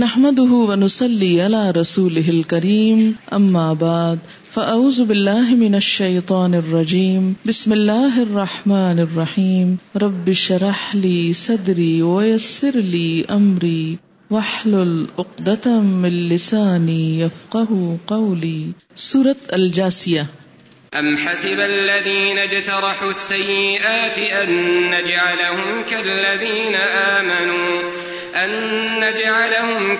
نحمده ونصلي على رسوله الكريم اما بعد فاعوذ بالله من الشيطان الرجيم بسم الله الرحمن الرحيم رب اشرح لي صدري ويسر لي امري واحلل عقدة من لساني يفقهوا قولي سورة الجاثیہ أَمْ حَسِبَ الَّذِينَ اجْتَرَحُوا السَّيِّئَاتِ أَن نَّجْعَلَهُمْ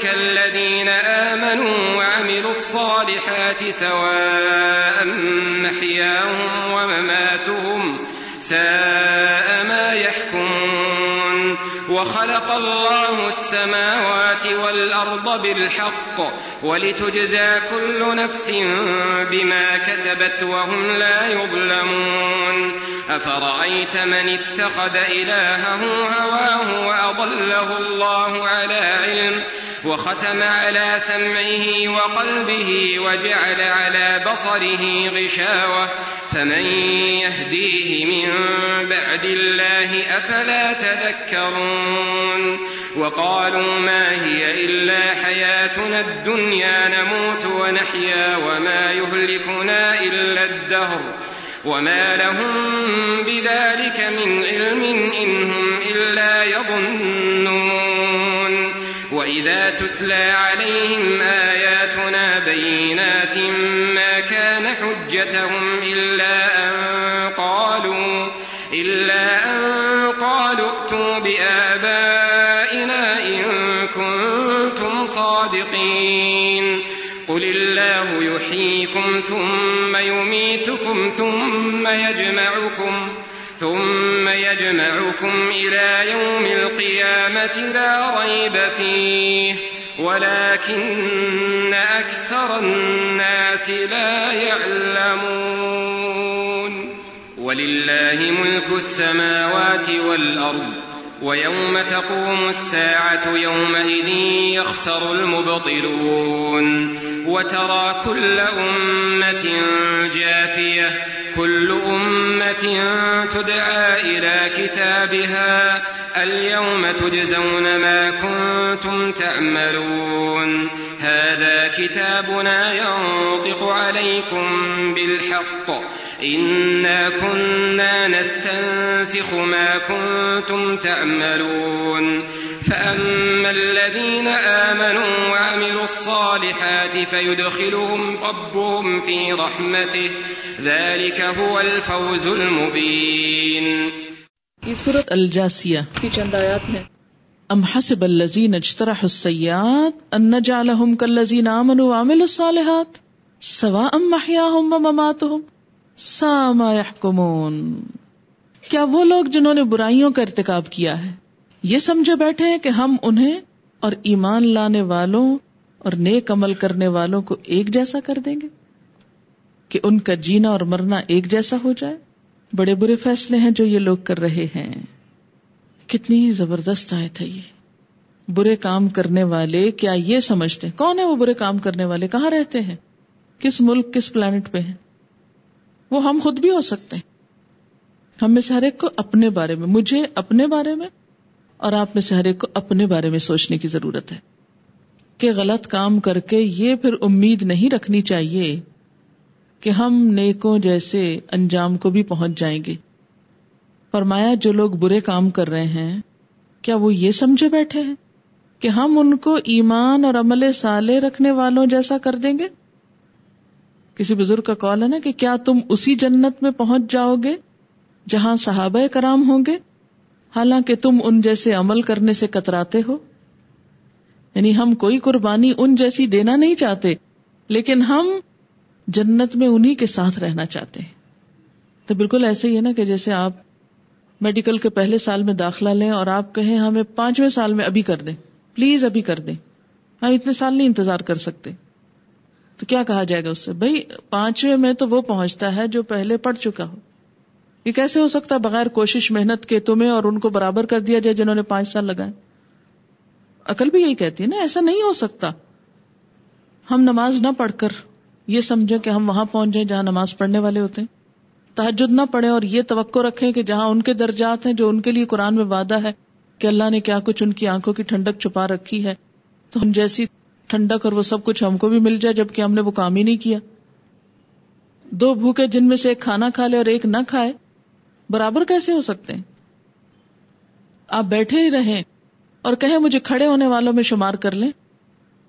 كَالَّذِينَ آمَنُوا وَعَمِلُوا الصَّالِحَاتِ سَوَاءً مَّحْيَاهُمْ وَمَمَاتُهُمْ سَاءَ مَا يَحْكُمُونَ وَخَلَقَ اللَّهُ السَّمَاوَاتِ وَالْأَرْضَ بِالْحَقِّ وَلِتُجْزَى كُلُّ نَفْسٍ بِمَا كَسَبَتْ وَهُمْ لَا يُظْلَمُونَ أَفَرَأَيْتَ مَنِ اتَّخَذَ إِلَٰهَهُ هَوَاهُ وَأَضَلَّهُ اللَّهُ عَلَىٰ عِلْمٍ وَخَتَمَ عَلَىٰ سَمْعِهِ وَقَلْبِهِ وَجَعَلَ عَلَىٰ بَصَرِهِ غِشَاوَةً فَمَن يَهْدِيهِ مِن بَعْدِ اللَّهِ أَفَلَا تَذَكَّرُونَ وَقَالُوا مَا هِيَ إِلَّا حَيَاتُنَا الدُّنْيَا نَمُوتُ وَنَحْيَا وَمَا يُهْلِكُنَا إِلَّا الدَّهْرُ وما لهم بذلك من علم إن هم إلا يظنون وإذا تتلى عليهم آياتنا بينات ما كان حجتهم إلا أن قالوا ائتوا بآبائنا إن كنتم صادقين قل الله يحييكم ثم يميتكم ثم يجمعكم إلى يوم القيامة لا ريب فيه ولكن أكثر الناس لا يعلمون ولله ملك السماوات والأرض ويوم تقوم الساعة يومئذ يخسر المبطلون وترى كل أمة جاثية كل أمة تدعى إلى كتابها اليوم تجزون ما كنتم تعملون هذا كتابنا ينطق عليكم بالحق إنا كنا نستنسخ ما كنتم تعملون فأما الذين آمنوا وعملوا الصالحات فيدخلهم ربهم في رحمته ذلك هو الفوز المبين. یہ سورۃ الجاثیہ کی چند آیات ہیں. ام حسب الذين اجترحوا السيئات ان نجعلهم كالذين آمنوا وعملوا الصالحات سواء محياهم ومماتهم ساء ما يحكمون. کیا وہ لوگ جنہوں نے برائیوں کا ارتکاب کیا ہے یہ سمجھے بیٹھے ہیں کہ ہم انہیں اور ایمان لانے والوں اور نیک عمل کرنے والوں کو ایک جیسا کر دیں گے، کہ ان کا جینا اور مرنا ایک جیسا ہو جائے؟ بڑے برے فیصلے ہیں جو یہ لوگ کر رہے ہیں. کتنی زبردست آیت ہے یہ. برے کام کرنے والے کیا یہ سمجھتے ہیں؟ کون ہے وہ برے کام کرنے والے؟ کہاں رہتے ہیں؟ کس ملک، کس پلانٹ پہ ہیں؟ وہ ہم خود بھی ہو سکتے ہیں. ہم میں سے ہر ایک کو اپنے بارے میں، مجھے اپنے بارے میں اور آپ میں سے ہر ایک کو اپنے بارے میں سوچنے کی ضرورت ہے کہ غلط کام کر کے یہ پھر امید نہیں رکھنی چاہیے کہ ہم نیکوں جیسے انجام کو بھی پہنچ جائیں گے. فرمایا جو لوگ برے کام کر رہے ہیں کیا وہ یہ سمجھے بیٹھے ہیں کہ ہم ان کو ایمان اور عمل صالح رکھنے والوں جیسا کر دیں گے؟ کسی بزرگ کا قول ہے نا کہ کیا تم اسی جنت میں پہنچ جاؤ گے جہاں صحابہ کرام ہوں گے حالانکہ تم ان جیسے عمل کرنے سے کتراتے ہو. یعنی ہم کوئی قربانی ان جیسی دینا نہیں چاہتے، لیکن ہم جنت میں انہی کے ساتھ رہنا چاہتے ہیں. تو بالکل ایسے ہی ہے نا کہ جیسے آپ میڈیکل کے پہلے سال میں داخلہ لیں اور آپ کہیں ہمیں 5ویں سال میں ابھی کر دیں، پلیز ابھی کر دیں، ہم اتنے سال نہیں انتظار کر سکتے. تو کیا کہا جائے گا اس سے؟ بھائی 5ویں میں تو وہ پہنچتا ہے جو پہلے پڑھ چکا ہو. یہ کیسے ہو سکتا ہے بغیر کوشش محنت کے تمہیں اور ان کو برابر کر دیا جائے جنہوں نے 5 سال لگائے؟ عقل بھی یہی کہتی ہے نا، ایسا نہیں ہو سکتا. ہم نماز نہ پڑھ کر یہ سمجھیں کہ ہم وہاں پہنچ جائیں جہاں نماز پڑھنے والے ہوتے ہیں، تہجد نہ پڑھیں اور یہ توقع رکھیں کہ جہاں ان کے درجات ہیں جو ان کے لیے قرآن میں وعدہ ہے کہ اللہ نے کیا کچھ ان کی آنکھوں کی ٹھنڈک چھپا رکھی ہے، تو ہم جیسی ٹھنڈک اور وہ سب کچھ ہم کو بھی مل جائے جبکہ ہم نے وہ کام ہی نہیں کیا. دو بھوکے جن میں سے ایک کھانا کھا لے اور ایک نہ کھائے برابر کیسے ہو سکتے ہیں؟ آپ بیٹھے ہی رہیں اور کہیں مجھے کھڑے ہونے والوں میں شمار کر لیں،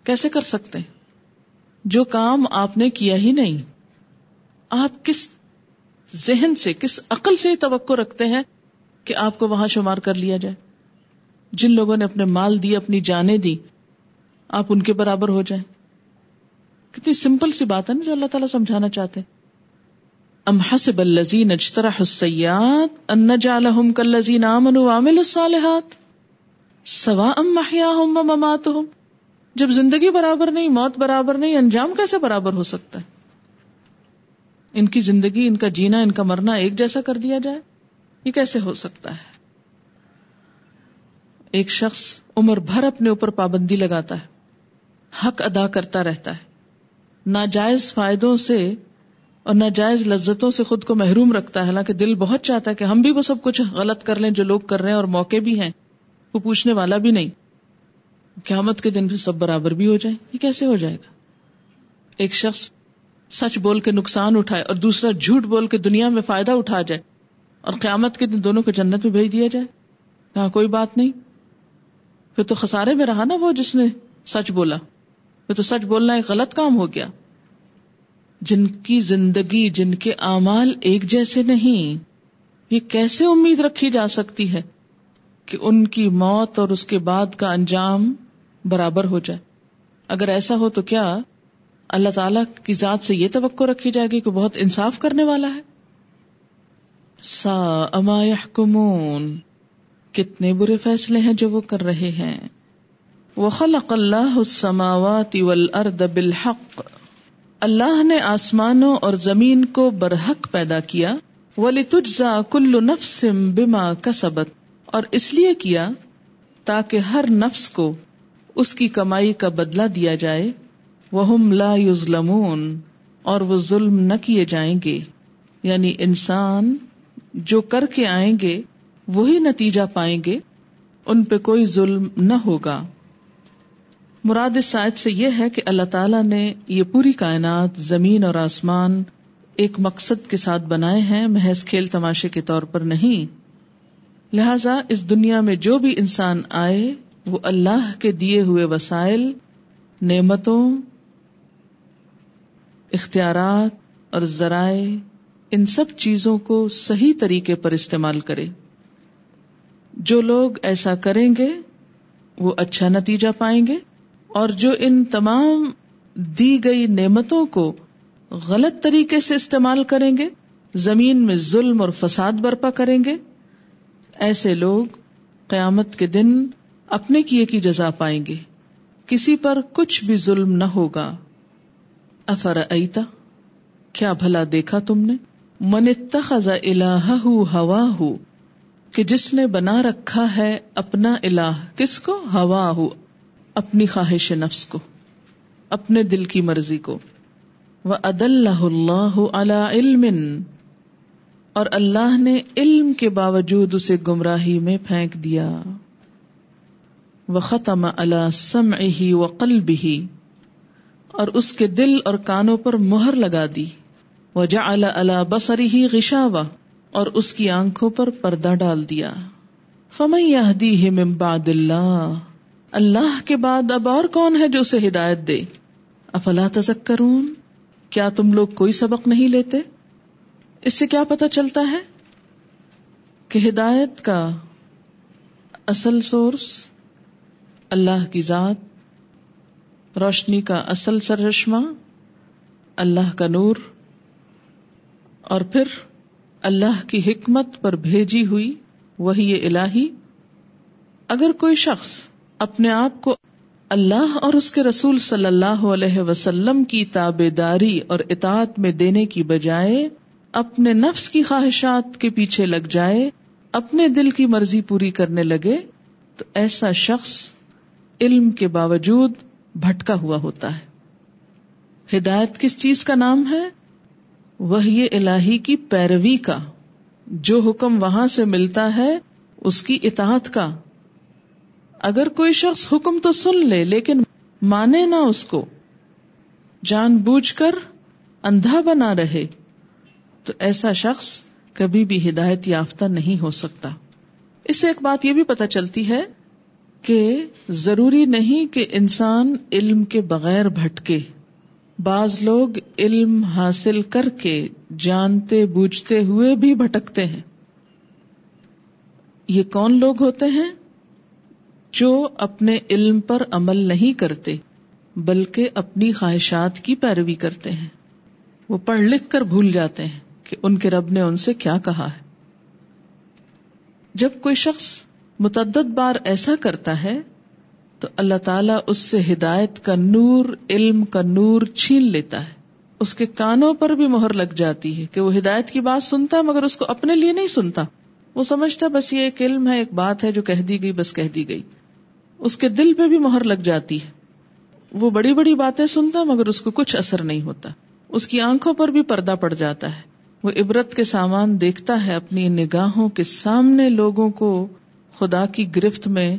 کیسے کر سکتے ہیں؟ جو کام آپ نے کیا ہی نہیں. آپ کس ذہن سے، کس عقل سے توقع رکھتے ہیں کہ آپ کو وہاں شمار کر لیا جائے؟ جن لوگوں نے اپنے مال دی، اپنی جانیں دی، آپ ان کے برابر ہو جائیں. کتنی سمپل سی بات ہے نا جو اللہ تعالیٰ سمجھانا چاہتے ہیں. ام حسب الذین اجترحوا السیئات ان نجعلہم کالذین آمنوا وعملوا الصالحات سواء محیاہم ومماتہم. جب زندگی برابر نہیں، موت برابر نہیں، انجام کیسے برابر ہو سکتا ہے؟ ان کی زندگی، ان کا جینا، ان کا مرنا ایک جیسا کر دیا جائے، یہ کیسے ہو سکتا ہے؟ ایک شخص عمر بھر اپنے اوپر پابندی لگاتا ہے، حق ادا کرتا رہتا ہے، ناجائز فائدوں سے اور ناجائز لذتوں سے خود کو محروم رکھتا ہے. حالانکہ دل بہت چاہتا ہے کہ ہم بھی وہ سب کچھ غلط کر لیں جو لوگ کر رہے ہیں، اور موقع بھی ہیں، وہ پوچھنے والا بھی نہیں، قیامت کے دن پھر سب برابر بھی ہو جائیں. یہ کیسے ہو جائے گا؟ ایک شخص سچ بول کے نقصان اٹھائے اور دوسرا جھوٹ بول کے دنیا میں فائدہ اٹھا جائے، اور قیامت کے دن دونوں کو جنت میں بھیج دیا جائے، کہاں کوئی بات نہیں. پھر تو خسارے میں رہا نا وہ جس نے سچ بولا، پھر تو سچ بولنا ایک غلط کام ہو گیا. جن کی زندگی، جن کے اعمال ایک جیسے نہیں، یہ کیسے امید رکھی جا سکتی ہے کہ ان کی موت اور اس کے بعد کا انجام برابر ہو جائے؟ اگر ایسا ہو تو کیا اللہ تعالیٰ کی ذات سے یہ توقع رکھی جائے گی کہ بہت انصاف کرنے والا ہے؟ ساء ما یحکمون. کتنے برے فیصلے ہیں جو وہ کر رہے ہیں. وخلق اللہ السماوات والارض بالحق. اللہ نے آسمانوں اور زمین کو برحق پیدا کیا. وَلِتُجْزَا كُلُّ نَفْسٍ بِمَا كَسَبَتْ. اور اس لیے کیا تاکہ ہر نفس کو اس کی کمائی کا بدلہ دیا جائے. وَهُمْ لَا يُظْلَمُونَ. اور وہ ظلم نہ کیے جائیں گے، یعنی انسان جو کر کے آئیں گے وہی نتیجہ پائیں گے، ان پہ کوئی ظلم نہ ہوگا. مراد اس آیت سے یہ ہے کہ اللہ تعالیٰ نے یہ پوری کائنات، زمین اور آسمان، ایک مقصد کے ساتھ بنائے ہیں، محض کھیل تماشے کے طور پر نہیں. لہذا اس دنیا میں جو بھی انسان آئے وہ اللہ کے دیے ہوئے وسائل، نعمتوں، اختیارات اور ذرائع، ان سب چیزوں کو صحیح طریقے پر استعمال کرے. جو لوگ ایسا کریں گے وہ اچھا نتیجہ پائیں گے، اور جو ان تمام دی گئی نعمتوں کو غلط طریقے سے استعمال کریں گے، زمین میں ظلم اور فساد برپا کریں گے، ایسے لوگ قیامت کے دن اپنے کیے کی جزا پائیں گے. کسی پر کچھ بھی ظلم نہ ہوگا. افرأیت، کیا بھلا دیکھا تم نے، من اتخذ الہہ ہواہ، کہ جس نے بنا رکھا ہے اپنا الہ، کس کو؟ ہواہ، اپنی خواہش نفس کو، اپنے دل کی مرضی کو. وَأَدَلَّهُ اللَّهُ عَلَىٰ عِلْمٍ، اور اللہ نے علم کے باوجود اسے گمراہی میں پھینک دیا. وَخَتَمَ عَلَىٰ سَمْعِهِ وَقَلْبِهِ، اور اس کے دل اور کانوں پر مہر لگا دی. وَجَعَلَ عَلَىٰ بَصَرِهِ غِشَاوَةً، اور اس کی آنکھوں پر پردہ ڈال دیا. فَمَن يَهْدِيهِ مِن بَعْدِ اللَّهِ، اللہ کے بعد اب اور کون ہے جو اسے ہدایت دے. افلا تذکرون، کیا تم لوگ کوئی سبق نہیں لیتے؟ اس سے کیا پتہ چلتا ہے کہ ہدایت کا اصل سورس اللہ کی ذات، روشنی کا اصل سرچشمہ اللہ کا نور، اور پھر اللہ کی حکمت پر بھیجی ہوئی وحی الہی. اگر کوئی شخص اپنے آپ کو اللہ اور اس کے رسول صلی اللہ علیہ وسلم کی تابعداری اور اطاعت میں دینے کی بجائے اپنے نفس کی خواہشات کے پیچھے لگ جائے، اپنے دل کی مرضی پوری کرنے لگے، تو ایسا شخص علم کے باوجود بھٹکا ہوا ہوتا ہے. ہدایت کس چیز کا نام ہے؟ وحی الہی کی پیروی کا، جو حکم وہاں سے ملتا ہے اس کی اطاعت کا. اگر کوئی شخص حکم تو سن لے لیکن مانے نہ اس کو, جان بوجھ کر اندھا بنا رہے, تو ایسا شخص کبھی بھی ہدایت یافتہ نہیں ہو سکتا. اس سے ایک بات یہ بھی پتہ چلتی ہے کہ ضروری نہیں کہ انسان علم کے بغیر بھٹکے. بعض لوگ علم حاصل کر کے جانتے بوجھتے ہوئے بھی بھٹکتے ہیں. یہ کون لوگ ہوتے ہیں؟ جو اپنے علم پر عمل نہیں کرتے بلکہ اپنی خواہشات کی پیروی کرتے ہیں. وہ پڑھ لکھ کر بھول جاتے ہیں کہ ان کے رب نے ان سے کیا کہا ہے. جب کوئی شخص متعدد بار ایسا کرتا ہے تو اللہ تعالیٰ اس سے ہدایت کا نور, علم کا نور چھین لیتا ہے. اس کے کانوں پر بھی مہر لگ جاتی ہے کہ وہ ہدایت کی بات سنتا ہے مگر اس کو اپنے لیے نہیں سنتا. وہ سمجھتا بس یہ ایک علم ہے, ایک بات ہے جو کہہ دی گئی, بس کہہ دی گئی. اس کے دل پہ بھی مہر لگ جاتی ہے. وہ بڑی بڑی باتیں سنتا ہے مگر اس کو کچھ اثر نہیں ہوتا. اس کی آنکھوں پر بھی پردہ پڑ جاتا ہے. وہ عبرت کے سامان دیکھتا ہے اپنی نگاہوں کے سامنے, لوگوں کو خدا کی گرفت میں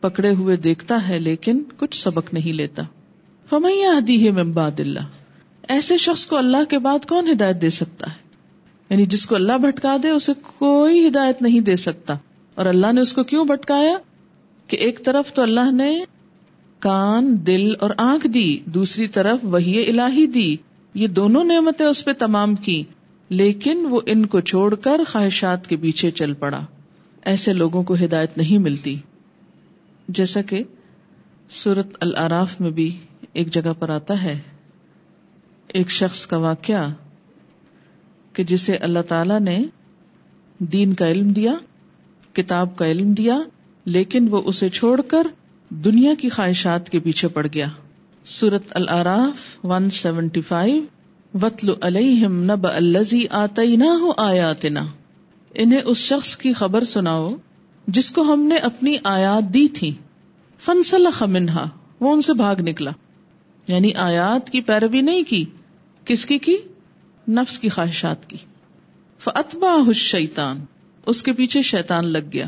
پکڑے ہوئے دیکھتا ہے لیکن کچھ سبق نہیں لیتا. فَمَن يَهْدِهِ مِن بَعْدِ اللَّهِ, ایسے شخص کو اللہ کے بعد کون ہدایت دے سکتا ہے؟ یعنی جس کو اللہ بھٹکا دے اسے کوئی ہدایت نہیں دے سکتا. اور اللہ نے اس کو کیوں بھٹکایا؟ کہ ایک طرف تو اللہ نے کان, دل اور آنکھ دی, دوسری طرف وحی الہی دی. یہ دونوں نعمتیں اس پہ تمام کی لیکن وہ ان کو چھوڑ کر خواہشات کے پیچھے چل پڑا. ایسے لوگوں کو ہدایت نہیں ملتی. جیسا کہ سورۃ الاعراف میں بھی ایک جگہ پر آتا ہے ایک شخص کا واقعہ کہ جسے اللہ تعالیٰ نے دین کا علم دیا, کتاب کا علم دیا, لیکن وہ اسے چھوڑ کر دنیا کی خواہشات کے پیچھے پڑ گیا. سورۃ الاعراف 175, وَاتْلُ عَلَيْهِمْ نَبَأَ الَّذِي آتَيْنَاهُ آیَاتِنَا, انہیں اس شخص کی خبر سناؤ جس کو ہم نے اپنی آیات دی تھی. فَانْسَلَخَ مِنْهَا, وہ ان سے بھاگ نکلا. یعنی آیات کی پیروی نہیں کی. کس کی؟ نفس کی خواہشات کی. فَأَتْبَعَهُ الشَّيْطَانُ, اس کے پیچھے شیطان لگ گیا.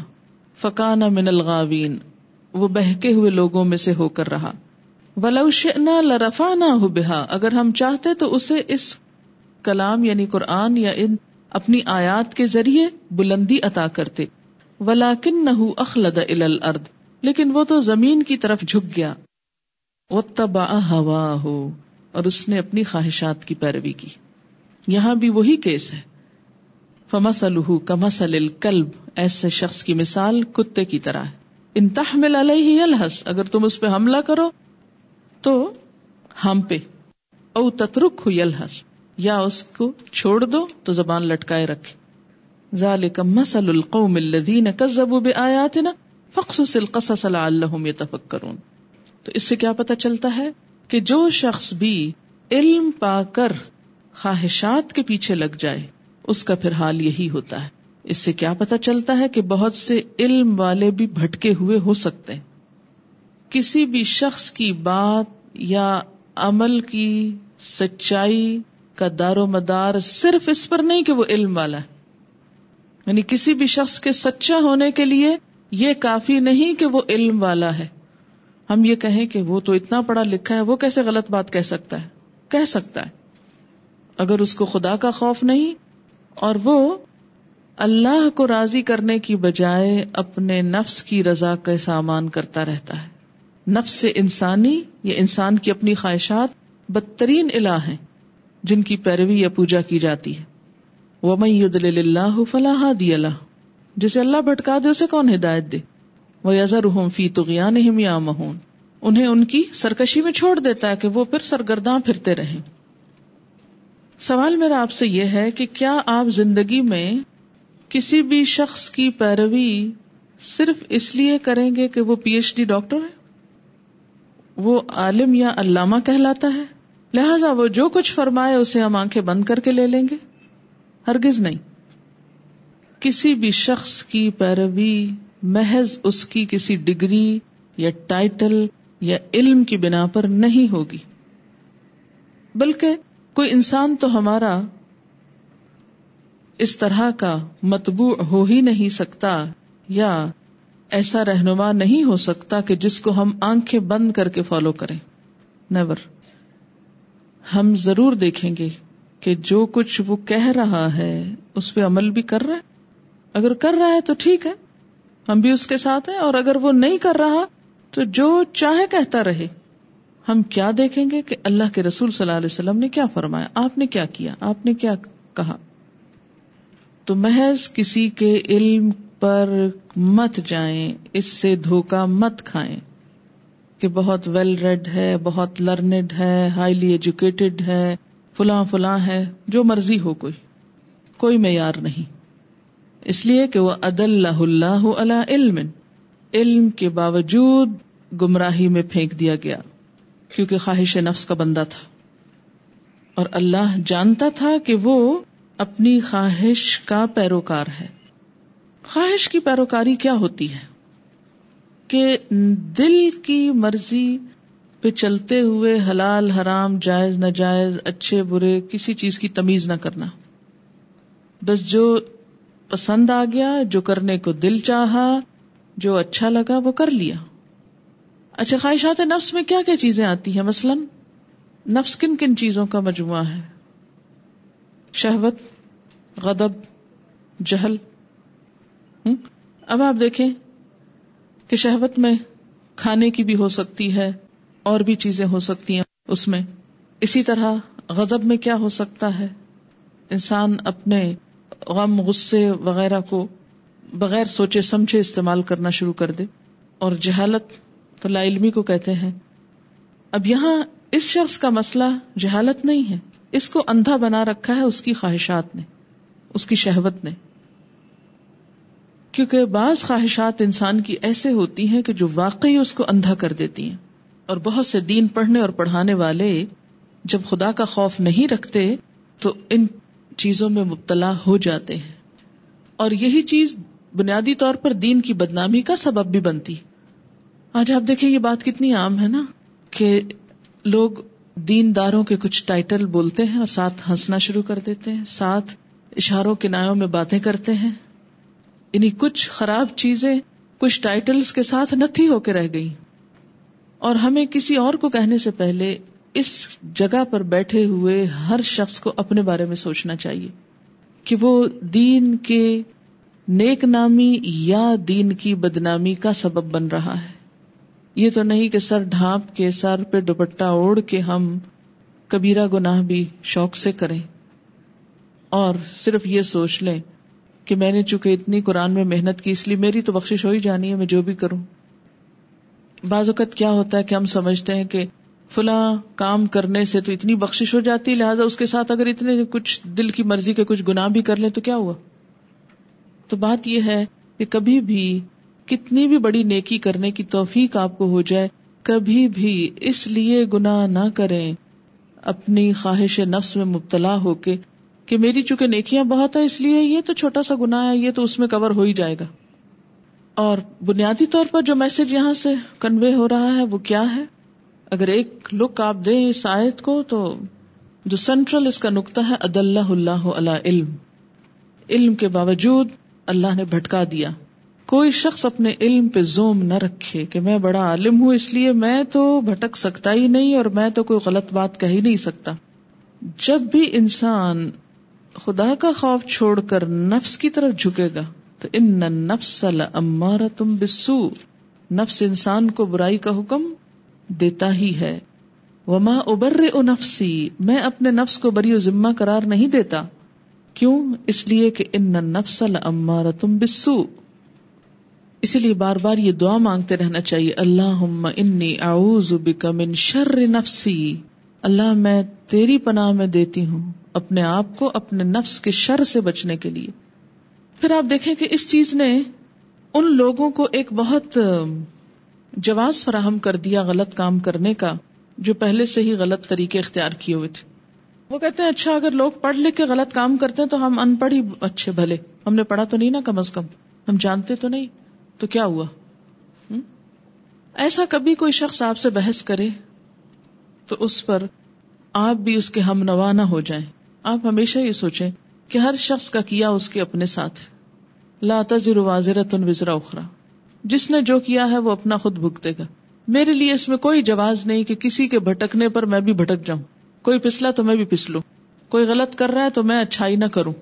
فَكَانَ مِنَ الْغَاوِينَ, وہ بہکے ہوئے لوگوں میں سے ہو کر رہا. وَلَوْ شِئْنَا لَرَفَعْنَاهُ بِهَا, اگر ہم چاہتے تو اسے اس کلام یعنی قرآن یا ان اپنی آیات کے ذریعے بلندی عطا کرتے. وَلَكِنَّهُ أَخْلَدَ إِلَى الْأَرْضِ, لیکن وہ تو زمین کی طرف جھک گیا. وَاتَّبَعَ هَوَاهُ, اور اس نے اپنی خواہشات کی پیروی کی. یہاں بھی وہی کیس ہے. فَمَثَلُهُ كَمَثَلِ الْكَلْبِ, ایسے شخص کی مثال کتے کی طرح ہے. إِن تَحْمِلْ عَلَيْهِ يَلْهَثْ, اگر تم اس پہ حملہ کرو تو ہم پہ. أَوْ تَتْرُكْهُ يَلْهَث, یا اس کو چھوڑ دو تو زبان لٹکائے رکھے. ذَلِكَ مَثَلُ الْقَوْمِ الَّذِينَ كَذَّبُوا بِآيَاتِنَا فَاقْصُصِ الْقَصَصَ لَعَلَّهُم يَتَفَكَّرُونَ. تو اس سے کیا پتہ چلتا ہے کہ جو شخص بھی علم پا کر خواہشات کے پیچھے لگ جائے اس کا پھر حال یہی ہوتا ہے. اس سے کیا پتہ چلتا ہے کہ بہت سے علم والے بھی بھٹکے ہوئے ہو سکتے ہیں. کسی بھی شخص کی بات یا عمل کی سچائی کا دار و مدار صرف اس پر نہیں کہ وہ علم والا ہے. یعنی کسی بھی شخص کے سچا ہونے کے لیے یہ کافی نہیں کہ وہ علم والا ہے. ہم یہ کہیں کہ وہ تو اتنا پڑھا لکھا ہے, وہ کیسے غلط بات کہہ سکتا ہے؟ کہہ سکتا ہے اگر اس کو خدا کا خوف نہیں اور وہ اللہ کو راضی کرنے کی بجائے اپنے نفس کی رضا کا سامان کرتا رہتا ہے. نفس سے انسانی یا انسان کی اپنی خواہشات بدترین الہ ہیں جن کی پیروی یا پوجا کی جاتی ہے. وَمَن يُضْلِلِ اللَّهُ فَلَا هَادِيَ لَهُ, جسے اللہ بھٹکا دے اسے کون ہدایت دے. وَيَذَرُهُمْ فِي طُغْيَانِهِمْ يَعْمَهُونَ, انہیں ان کی سرکشی میں چھوڑ دیتا ہے کہ وہ پھر سرگرداں پھرتے رہیں. سوال میرا آپ سے یہ ہے کہ کیا آپ زندگی میں کسی بھی شخص کی پیروی صرف اس لیے کریں گے کہ وہ پی ایچ ڈی ڈاکٹر ہے, وہ عالم یا علامہ کہلاتا ہے, لہذا وہ جو کچھ فرمائے اسے ہم آنکھیں بند کر کے لے لیں گے؟ ہرگز نہیں. کسی بھی شخص کی پیروی محض اس کی کسی ڈگری یا ٹائٹل یا علم کی بنا پر نہیں ہوگی, بلکہ کوئی انسان تو ہمارا اس طرح کا متبوع ہو ہی نہیں سکتا یا ایسا رہنما نہیں ہو سکتا کہ جس کو ہم آنکھیں بند کر کے فالو کریں. نیور. ہم ضرور دیکھیں گے کہ جو کچھ وہ کہہ رہا ہے اس پہ عمل بھی کر رہا ہے. اگر کر رہا ہے تو ٹھیک ہے, ہم بھی اس کے ساتھ ہیں, اور اگر وہ نہیں کر رہا تو جو چاہے کہتا رہے. ہم کیا دیکھیں گے کہ اللہ کے رسول صلی اللہ علیہ وسلم نے کیا فرمایا, آپ نے کیا کیا, آپ نے کیا کہا. تو محض کسی کے علم پر مت جائیں, اس سے دھوکہ مت کھائیں کہ بہت ویل ریڈ ہے, بہت لرنڈ ہے, ہائیلی ایجوکیٹڈ ہے, فلاں فلاں ہے, جو مرضی ہو, کوئی معیار نہیں. اس لیے کہ وہ اَدَلَّهُ اللَّهُ عَلَى عِلْمٍ, علم کے باوجود گمراہی میں پھینک دیا گیا کیونکہ خواہش نفس کا بندہ تھا, اور اللہ جانتا تھا کہ وہ اپنی خواہش کا پیروکار ہے. خواہش کی پیروکاری کیا ہوتی ہے کہ دل کی مرضی پہ چلتے ہوئے حلال حرام, جائز ناجائز, اچھے برے, کسی چیز کی تمیز نہ کرنا. بس جو پسند آ گیا, جو کرنے کو دل چاہا, جو اچھا لگا وہ کر لیا. اچھا, خواہشات نفس میں کیا کیا چیزیں آتی ہیں؟ مثلا نفس کن کن چیزوں کا مجموعہ ہے؟ شہوت, غضب, جہل. اب آپ دیکھیں کہ شہوت میں کھانے کی بھی ہو سکتی ہے, اور بھی چیزیں ہو سکتی ہیں اس میں. اسی طرح غضب میں کیا ہو سکتا ہے؟ انسان اپنے غم, غصے وغیرہ کو بغیر سوچے سمجھے استعمال کرنا شروع کر دے. اور جہالت تو لا علمی کو کہتے ہیں. اب یہاں اس شخص کا مسئلہ جہالت نہیں ہے, اس کو اندھا بنا رکھا ہے اس کی خواہشات نے, اس کی شہوت نے. کیونکہ بعض خواہشات انسان کی ایسے ہوتی ہیں کہ جو واقعی اس کو اندھا کر دیتی ہیں. اور بہت سے دین پڑھنے اور پڑھانے والے جب خدا کا خوف نہیں رکھتے تو ان چیزوں میں مبتلا ہو جاتے ہیں, اور یہی چیز بنیادی طور پر دین کی بدنامی کا سبب بھی بنتی. آج آپ دیکھیں یہ بات کتنی عام ہے نا کہ لوگ دین داروں کے کچھ ٹائٹل بولتے ہیں اور ساتھ ہنسنا شروع کر دیتے ہیں, ساتھ اشاروں کنایوں میں باتیں کرتے ہیں. یعنی کچھ خراب چیزیں کچھ ٹائٹلز کے ساتھ نتھی ہو کے رہ گئیں. اور ہمیں کسی اور کو کہنے سے پہلے اس جگہ پر بیٹھے ہوئے ہر شخص کو اپنے بارے میں سوچنا چاہیے کہ وہ دین کے نیک نامی یا دین کی بدنامی کا سبب بن رہا ہے. یہ تو نہیں کہ سر ڈھانپ کے, سر پہ دوپٹہ اوڑھ کے ہم کبیرہ گناہ بھی شوق سے کریں, اور صرف یہ سوچ لیں کہ میں نے چونکہ اتنی قرآن میں محنت کی اس لیے میری تو بخشش ہو ہی جانی ہے, میں جو بھی کروں. بعض اوقات کیا ہوتا ہے کہ ہم سمجھتے ہیں کہ فلاں کام کرنے سے تو اتنی بخشش ہو جاتی, لہٰذا اس کے ساتھ اگر اتنے کچھ دل کی مرضی کے کچھ گناہ بھی کر لیں تو کیا ہوا. تو بات یہ ہے کہ کبھی بھی کتنی بھی بڑی نیکی کرنے کی توفیق آپ کو ہو جائے, کبھی بھی اس لیے گناہ نہ کریں اپنی خواہش نفس میں مبتلا ہو کے کہ میری چونکہ نیکیاں بہت ہیں اس لیے یہ تو چھوٹا سا گناہ ہے, یہ تو اس میں کور ہو ہی جائے گا. اور بنیادی طور پر جو میسج یہاں سے کنوے ہو رہا ہے وہ کیا ہے؟ اگر ایک لک آپ دیں اس آیت کو تو جو سینٹرل اس کا نقطہ ہے اَدَلَّهُ اللَّهُ عَلَى عِلْمٍ, علم کے باوجود اللہ نے بھٹکا دیا. کوئی شخص اپنے علم پہ زوم نہ رکھے کہ میں بڑا عالم ہوں اس لیے میں تو بھٹک سکتا ہی نہیں اور میں تو کوئی غلط بات کہہ ہی نہیں سکتا. جب بھی انسان خدا کا خوف چھوڑ کر نفس کی طرف جھکے گا تو ان النفس لامارۃ بالسوء, نفس انسان کو برائی کا حکم دیتا ہی ہے. وما ابرئ نفسی, میں اپنے نفس کو بری و ذمہ قرار نہیں دیتا. کیوں؟ اس لیے کہ ان النفس لامارۃ بالسوء. اسی لیے بار بار یہ دعا مانگتے رہنا چاہیے, اللہم انی اعوذ بک من شر نفسی, اللہ میں تیری پناہ میں دیتی ہوں اپنے آپ کو اپنے نفس کے شر سے بچنے کے لیے. پھر آپ دیکھیں کہ اس چیز نے ان لوگوں کو ایک بہت جواز فراہم کر دیا غلط کام کرنے کا جو پہلے سے ہی غلط طریقے اختیار کیے ہوئے تھے. وہ کہتے ہیں اچھا اگر لوگ پڑھ لکھ کے غلط کام کرتے ہیں تو ہم ان پڑھ ہی اچھے بھلے, ہم نے پڑھا تو نہیں نا, کم از کم ہم جانتے تو نہیں, تو کیا ہوا. ایسا کبھی کوئی شخص آپ سے بحث کرے تو اس پر آپ بھی اس کے ہم نوا نہ ہو جائیں. آپ ہمیشہ یہ سوچیں کہ ہر شخص کا کیا اس کے اپنے ساتھ, لا تزر وازرۃ وزر اخرى, جس نے جو کیا ہے وہ اپنا خود بھگتے گا. میرے لیے اس میں کوئی جواز نہیں کہ کسی کے بھٹکنے پر میں بھی بھٹک جاؤں. کوئی پسلا تو میں بھی پسلوں، کوئی غلط کر رہا ہے تو میں اچھائی نہ کروں.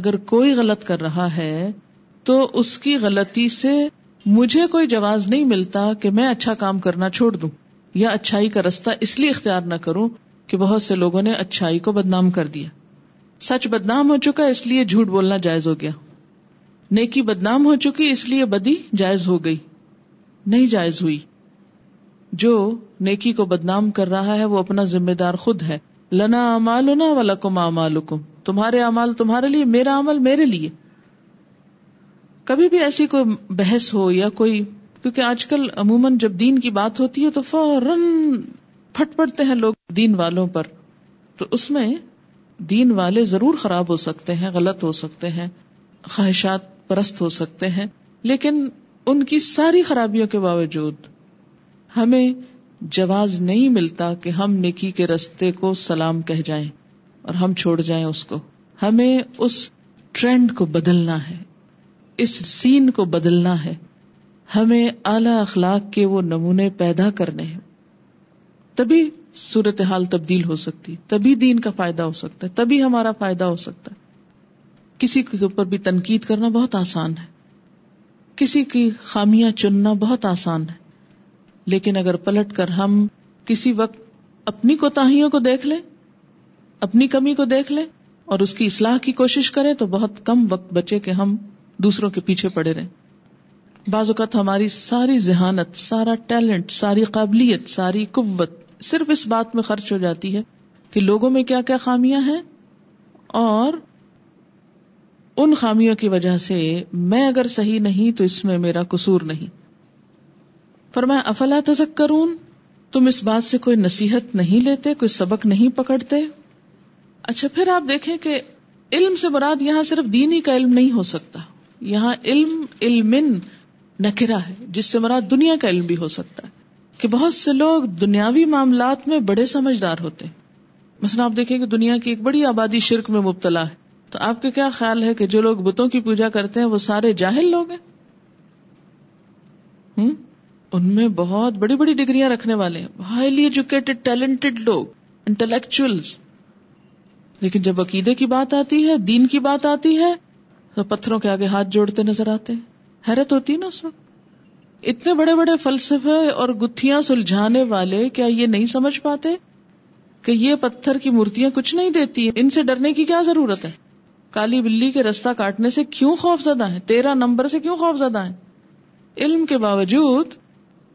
اگر کوئی غلط کر رہا ہے تو اس کی غلطی سے مجھے کوئی جواز نہیں ملتا کہ میں اچھا کام کرنا چھوڑ دوں یا اچھائی کا رستہ اس لیے اختیار نہ کروں کہ بہت سے لوگوں نے اچھائی کو بدنام کر دیا. سچ بدنام ہو چکا اس لیے جھوٹ بولنا جائز ہو گیا، نیکی بدنام ہو چکی اس لیے بدی جائز ہو گئی، نہیں جائز ہوئی. جو نیکی کو بدنام کر رہا ہے وہ اپنا ذمہ دار خود ہے. لنا اعمالنا ولکم اعمالکم، تمہارے اعمال تمہارے لیے، میرا عمل میرے لیے. کبھی بھی ایسی کوئی بحث ہو یا کوئی، کیونکہ آج کل عموماً جب دین کی بات ہوتی ہے تو فوراً پھٹ پڑتے ہیں لوگ دین والوں پر، تو اس میں دین والے ضرور خراب ہو سکتے ہیں، غلط ہو سکتے ہیں، خواہشات پرست ہو سکتے ہیں، لیکن ان کی ساری خرابیوں کے باوجود ہمیں جواز نہیں ملتا کہ ہم نیکی کے رستے کو سلام کہہ جائیں اور ہم چھوڑ جائیں اس کو. ہمیں اس ٹرینڈ کو بدلنا ہے، اس سین کو بدلنا ہے، ہمیں اعلی اخلاق کے وہ نمونے پیدا کرنے ہیں. تبھی صورتحال تبدیل ہو سکتی، تبھی دین کا فائدہ ہو سکتا ہے، تبھی ہمارا فائدہ ہو سکتا ہے. کسی کے اوپر بھی تنقید کرنا بہت آسان ہے، کسی کی خامیاں چننا بہت آسان ہے، لیکن اگر پلٹ کر ہم کسی وقت اپنی کوتاہیوں کو دیکھ لیں، اپنی کمی کو دیکھ لیں اور اس کی اصلاح کی کوشش کریں تو بہت کم وقت بچے کہ ہم دوسروں کے پیچھے پڑے رہیں. بعض اوقات ہماری ساری ذہانت، سارا ٹیلنٹ، ساری قابلیت، ساری قوت صرف اس بات میں خرچ ہو جاتی ہے کہ لوگوں میں کیا کیا خامیاں ہیں اور ان خامیوں کی وجہ سے میں اگر صحیح نہیں تو اس میں میرا قصور نہیں. فرمایا افلا تذکرون، تم اس بات سے کوئی نصیحت نہیں لیتے، کوئی سبق نہیں پکڑتے. اچھا پھر آپ دیکھیں کہ علم سے مراد یہاں صرف دین ہی کا علم نہیں ہو سکتا، یہاں علم علمن نکرہ ہے جس سے مراد دنیا کا علم بھی ہو سکتا ہے، کہ بہت سے لوگ دنیاوی معاملات میں بڑے سمجھدار ہوتے ہیں. مثلا آپ دیکھیں کہ دنیا کی ایک بڑی آبادی شرک میں مبتلا ہے، تو آپ کا کیا خیال ہے کہ جو لوگ بتوں کی پوجا کرتے ہیں وہ سارے جاہل لوگ ہیں؟ ان میں بہت بڑی بڑی ڈگریاں رکھنے والے ہیں، ہائیلی ایجوکیٹڈ ٹیلنٹڈ لوگ، انٹلیکچوئلز، لیکن جب عقیدے کی بات آتی ہے، دین کی بات آتی ہے تو پتھروں کے آگے ہاتھ جوڑتے نظر آتے ہیں. حیرت ہوتی ہے نا اس وقت، اتنے بڑے بڑے فلسفے اور گتھیاں سلجھانے والے کیا یہ نہیں سمجھ پاتے کہ یہ پتھر کی مورتیاں کچھ نہیں دیتی ہیں، ان سے ڈرنے کی کیا ضرورت ہے؟ کالی بلی کے رستہ کاٹنے سے کیوں خوف زدہ ہیں؟ 13 نمبر سے کیوں خوف زدہ ہیں؟ علم کے باوجود،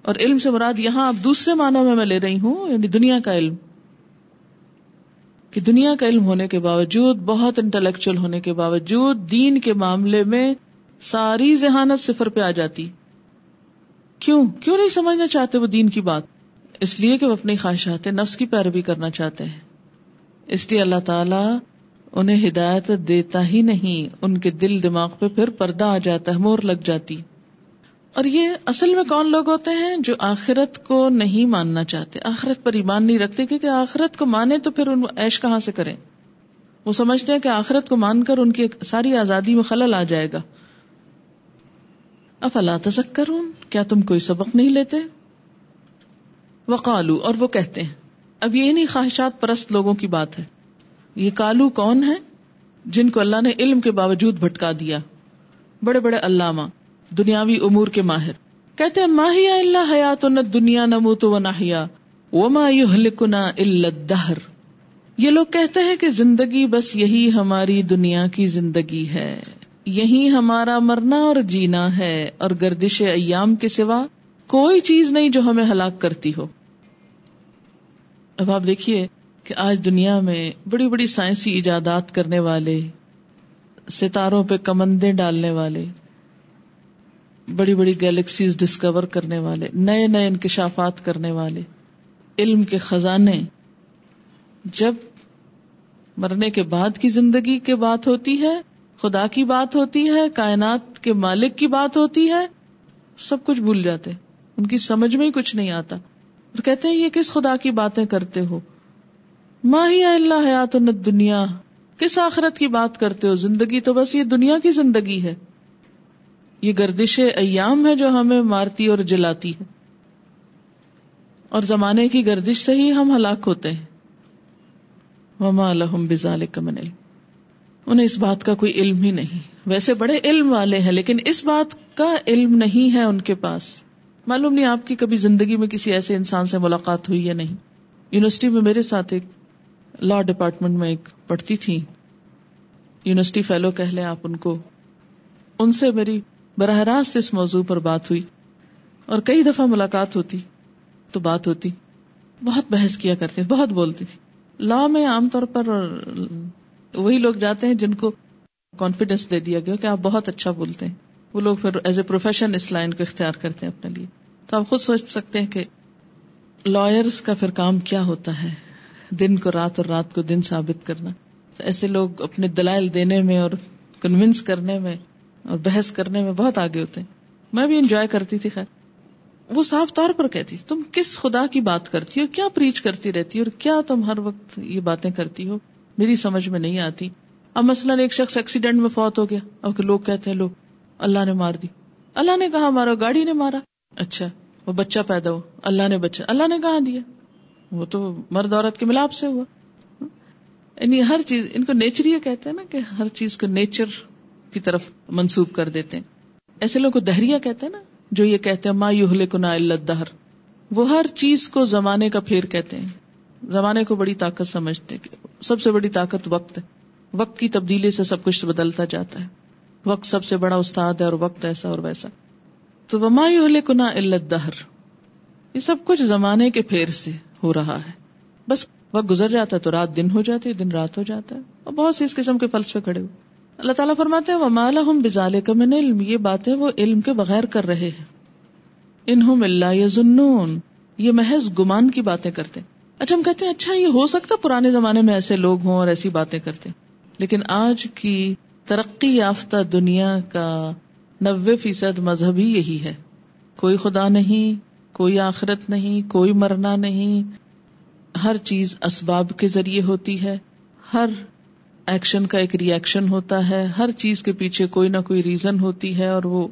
اور علم سے مراد یہاں اب دوسرے معنوں میں لے رہی ہوں، یعنی دنیا کا علم، کہ دنیا کا علم ہونے کے باوجود، بہت انٹلیکچل ہونے کے باوجود دین کے معاملے میں ساری ذہانت صفر پہ آ جاتی. کیوں نہیں سمجھنا چاہتے وہ دین کی بات؟ اس لیے کہ وہ اپنی خواہشات نفس کی پیروی کرنا چاہتے ہیں. اس لیے اللہ تعالیٰ انہیں ہدایت دیتا ہی نہیں، ان کے دل دماغ پہ پھر پردہ آ جاتا ہے، مہر لگ جاتی. اور یہ اصل میں کون لوگ ہوتے ہیں؟ جو آخرت کو نہیں ماننا چاہتے، آخرت پر ایمان نہیں رکھتے، کیونکہ آخرت کو مانے تو پھر ان عیش کہاں سے کریں. وہ سمجھتے ہیں کہ آخرت کو مان کر ان کی ساری آزادی میں خلل آ جائے گا. افلا تذکرون، کیا تم کوئی سبق نہیں لیتے؟ وقالو، اور وہ کہتے ہیں. اب یہ نہیں خواہشات پرست لوگوں کی بات ہے، یہ قالو کون ہیں؟ جن کو اللہ نے علم کے باوجود بھٹکا دیا، بڑے بڑے علامہ، دنیاوی امور کے ماہر. کہتے ہیں ما ہی الا حیاتنا الدنیا نموت و نحیا وما یہلکنا الا الدہر. یہ لوگ کہتے ہیں کہ زندگی بس یہی ہماری دنیا کی زندگی ہے، یہی ہمارا مرنا اور جینا ہے، اور گردش ایام کے سوا کوئی چیز نہیں جو ہمیں ہلاک کرتی ہو. اب آپ دیکھیے کہ آج دنیا میں بڑی بڑی سائنسی ایجادات کرنے والے، ستاروں پہ کمندیں ڈالنے والے، بڑی بڑی گیلیکسیز ڈسکور کرنے والے، نئے نئے انکشافات کرنے والے، علم کے خزانے. جب مرنے کے بعد کی زندگی کی بات ہوتی ہے، خدا کی بات ہوتی ہے، کائنات کے مالک کی بات ہوتی ہے، سب کچھ بھول جاتے، ان کی سمجھ میں ہی کچھ نہیں آتا. اور کہتے ہیں یہ کس خدا کی باتیں کرتے ہو؟ ما ہی الا حیاتنا الدنیا، کس آخرت کی بات کرتے ہو؟ زندگی تو بس یہ دنیا کی زندگی ہے. یہ گردش ایام ہے جو ہمیں مارتی اور جلاتی ہے، اور زمانے کی گردش سے ہی ہم ہلاک ہوتے ہیں. وما لہم بذالک من علم، انہیں اس بات کا کوئی علم ہی نہیں. ویسے بڑے علم والے ہیں لیکن اس بات کا علم نہیں ہے ان کے پاس. معلوم نہیں آپ کی کبھی زندگی میں کسی ایسے انسان سے ملاقات ہوئی یا نہیں. یونیورسٹی میں میرے ساتھ ایک لا ڈپارٹمنٹ میں ایک پڑھتی تھی، یونیورسٹی فیلو کہہ لیں آپ ان کو، ان سے میری براہ راست اس موضوع پر بات ہوئی، اور کئی دفعہ ملاقات ہوتی تو بات ہوتی. بہت بحث کیا کرتی، بہت بولتی تھی. لا میں عام طور پر وہی لوگ جاتے ہیں جن کو کانفیڈنس دے دیا گیا کہ آپ بہت اچھا بولتے ہیں، وہ لوگ پھر ایز اے پروفیشن اس لائن کو اختیار کرتے ہیں اپنے لیے. تو آپ خود سوچ سکتے ہیں کہ لائرز کا پھر کام کیا ہوتا ہے، دن کو رات اور رات کو دن ثابت کرنا. ایسے لوگ اپنے دلائل دینے میں اور کنونس کرنے میں اور بحث کرنے میں بہت آگے ہوتے ہیں. میں بھی انجوائے کرتی تھی. خیر، وہ صاف طور پر کہتی تم کس خدا کی بات کرتی ہو، کیا پریچ کرتی رہتی ہو، اور کیا تم ہر وقت یہ باتیں کرتی ہو، میری سمجھ میں نہیں آتی. اب مثلاً ایک شخص ایکسیڈنٹ میں فوت ہو گیا، اور لوگ کہتے ہیں لوگ اللہ نے مار دی، اللہ نے کہاں مارا، گاڑی نے مارا. اچھا وہ بچہ پیدا ہو، اللہ نے بچہ، اللہ نے کہاں دیا، وہ تو مرد عورت کے ملاپ سے ہوا. یعنی ہر چیز ان کو نیچر یہ کہتے ہیں نا، کہ ہر چیز کو نیچر کی طرف منسوب کر دیتے ہیں. ایسے لوگوں کو دہریہ کہتے ہیں نا، جو یہ کہتے ہیں ما یہلکنا الا الدہر. وہ ہر چیز کو زمانے کا پھیر کہتے ہیں، زمانے کو بڑی طاقت سمجھتے ہیں. سب سے بڑی طاقت وقت ہے، وقت کی تبدیلی سے سب کچھ بدلتا جاتا ہے، وقت سب سے بڑا استاد ہے، اور وقت ایسا اور ویسا. تو وما یہلکنا الا الدہر، یہ سب کچھ زمانے کے پھیر سے ہو رہا ہے. بس وقت گزر جاتا ہے تو رات دن ہو جاتی ہے، دن رات ہو جاتا ہے، اور بہت سے اس قسم کے فلسفے کھڑے ہوئے. اللہ تعالیٰ فرماتے ہیں وَمَا لَهُمْ بِذَالِكَ مِنْ عِلْمٍ، یہ باتیں وہ علم کے بغیر کر رہے ہیں. اِنْهُمْ إِلَّا يَظُنُّونَ، یہ محض گمان کی باتیں کرتے ہیں. اچھا ہم کہتے ہیں اچھا یہ ہو سکتا پرانے زمانے میں ایسے لوگ ہوں اور ایسی باتیں کرتے ہیں، لیکن آج کی ترقی یافتہ دنیا کا 90% مذہبی یہی ہے. کوئی خدا نہیں، کوئی آخرت نہیں، کوئی مرنا نہیں، ہر چیز اسباب کے ذریعے ہوتی ہے، ہر ایکشن کا ایک ری ایکشن ہوتا ہے، ہر چیز کے پیچھے کوئی نہ کوئی ریزن ہوتی ہے، اور وہ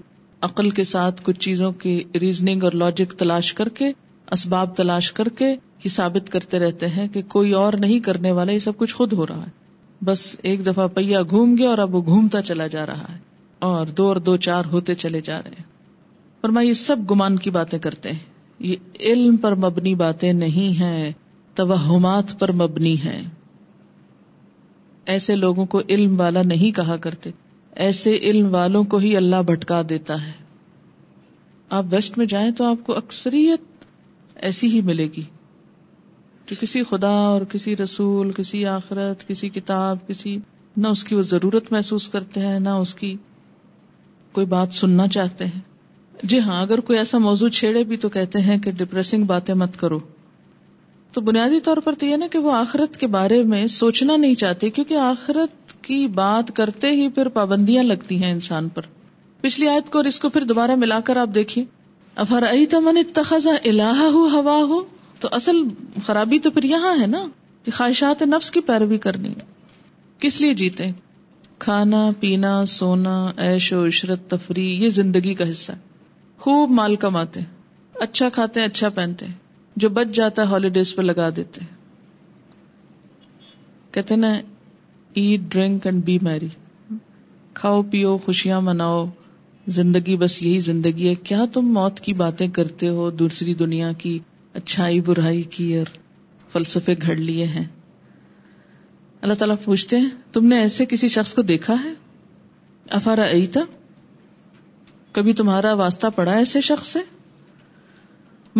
عقل کے ساتھ کچھ چیزوں کی ریزننگ اور لاجک تلاش کر کے، اسباب تلاش کر کے یہ ثابت کرتے رہتے ہیں کہ کوئی اور نہیں کرنے والا، یہ سب کچھ خود ہو رہا ہے. بس ایک دفعہ پہیا گھوم گیا اور اب وہ گھومتا چلا جا رہا ہے، اور دو چار ہوتے چلے جا رہے ہیں. فرمایا یہ سب گمان کی باتیں کرتے ہیں، یہ علم پر مبنی باتیں نہیں ہیں، توہمات پر مبنی ہیں. ایسے لوگوں کو علم والا نہیں کہا کرتے، ایسے علم والوں کو ہی اللہ بھٹکا دیتا ہے. آپ ویسٹ میں جائیں تو آپ کو اکثریت ایسی ہی ملے گی، تو کسی خدا اور کسی رسول، کسی آخرت، کسی کتاب، کسی نہ اس کی وہ ضرورت محسوس کرتے ہیں، نہ اس کی کوئی بات سننا چاہتے ہیں. جی ہاں، اگر کوئی ایسا موضوع چھیڑے بھی تو کہتے ہیں کہ ڈپریسنگ باتیں مت کرو. تو بنیادی طور پر تو یہ نا کہ وہ آخرت کے بارے میں سوچنا نہیں چاہتے، کیونکہ آخرت کی بات کرتے ہی پھر پابندیاں لگتی ہیں انسان پر. پچھلی آیت کو اور اس کو پھر دوبارہ ملا کر آپ دیکھیے، افرأیت من اتخذ الہہ ہواہ. تو اصل خرابی تو پھر یہاں ہے نا، کہ خواہشات نفس کی پیروی کرنی. کس لیے جیتے؟ کھانا، پینا، سونا، عیش و عشرت، تفریح، یہ زندگی کا حصہ. خوب مال کماتے، اچھا کھاتے ہیں، اچھا پہنتے ہیں، جو بچ جاتا ہے ہالیڈیز پہ لگا دیتے ہیں. کہتے نا ایٹ، ڈرنک اینڈ بی میری، کھاؤ پیو، خوشیاں مناؤ، زندگی بس یہی زندگی ہے. کیا تم موت کی باتیں کرتے ہو، دوسری دنیا کی اچھائی برائی کی، اور فلسفے گھڑ لیے ہیں. اللہ تعالیٰ پوچھتے ہیں تم نے ایسے کسی شخص کو دیکھا ہے؟ افرأیت، کبھی تمہارا واسطہ پڑا ایسے شخص سے؟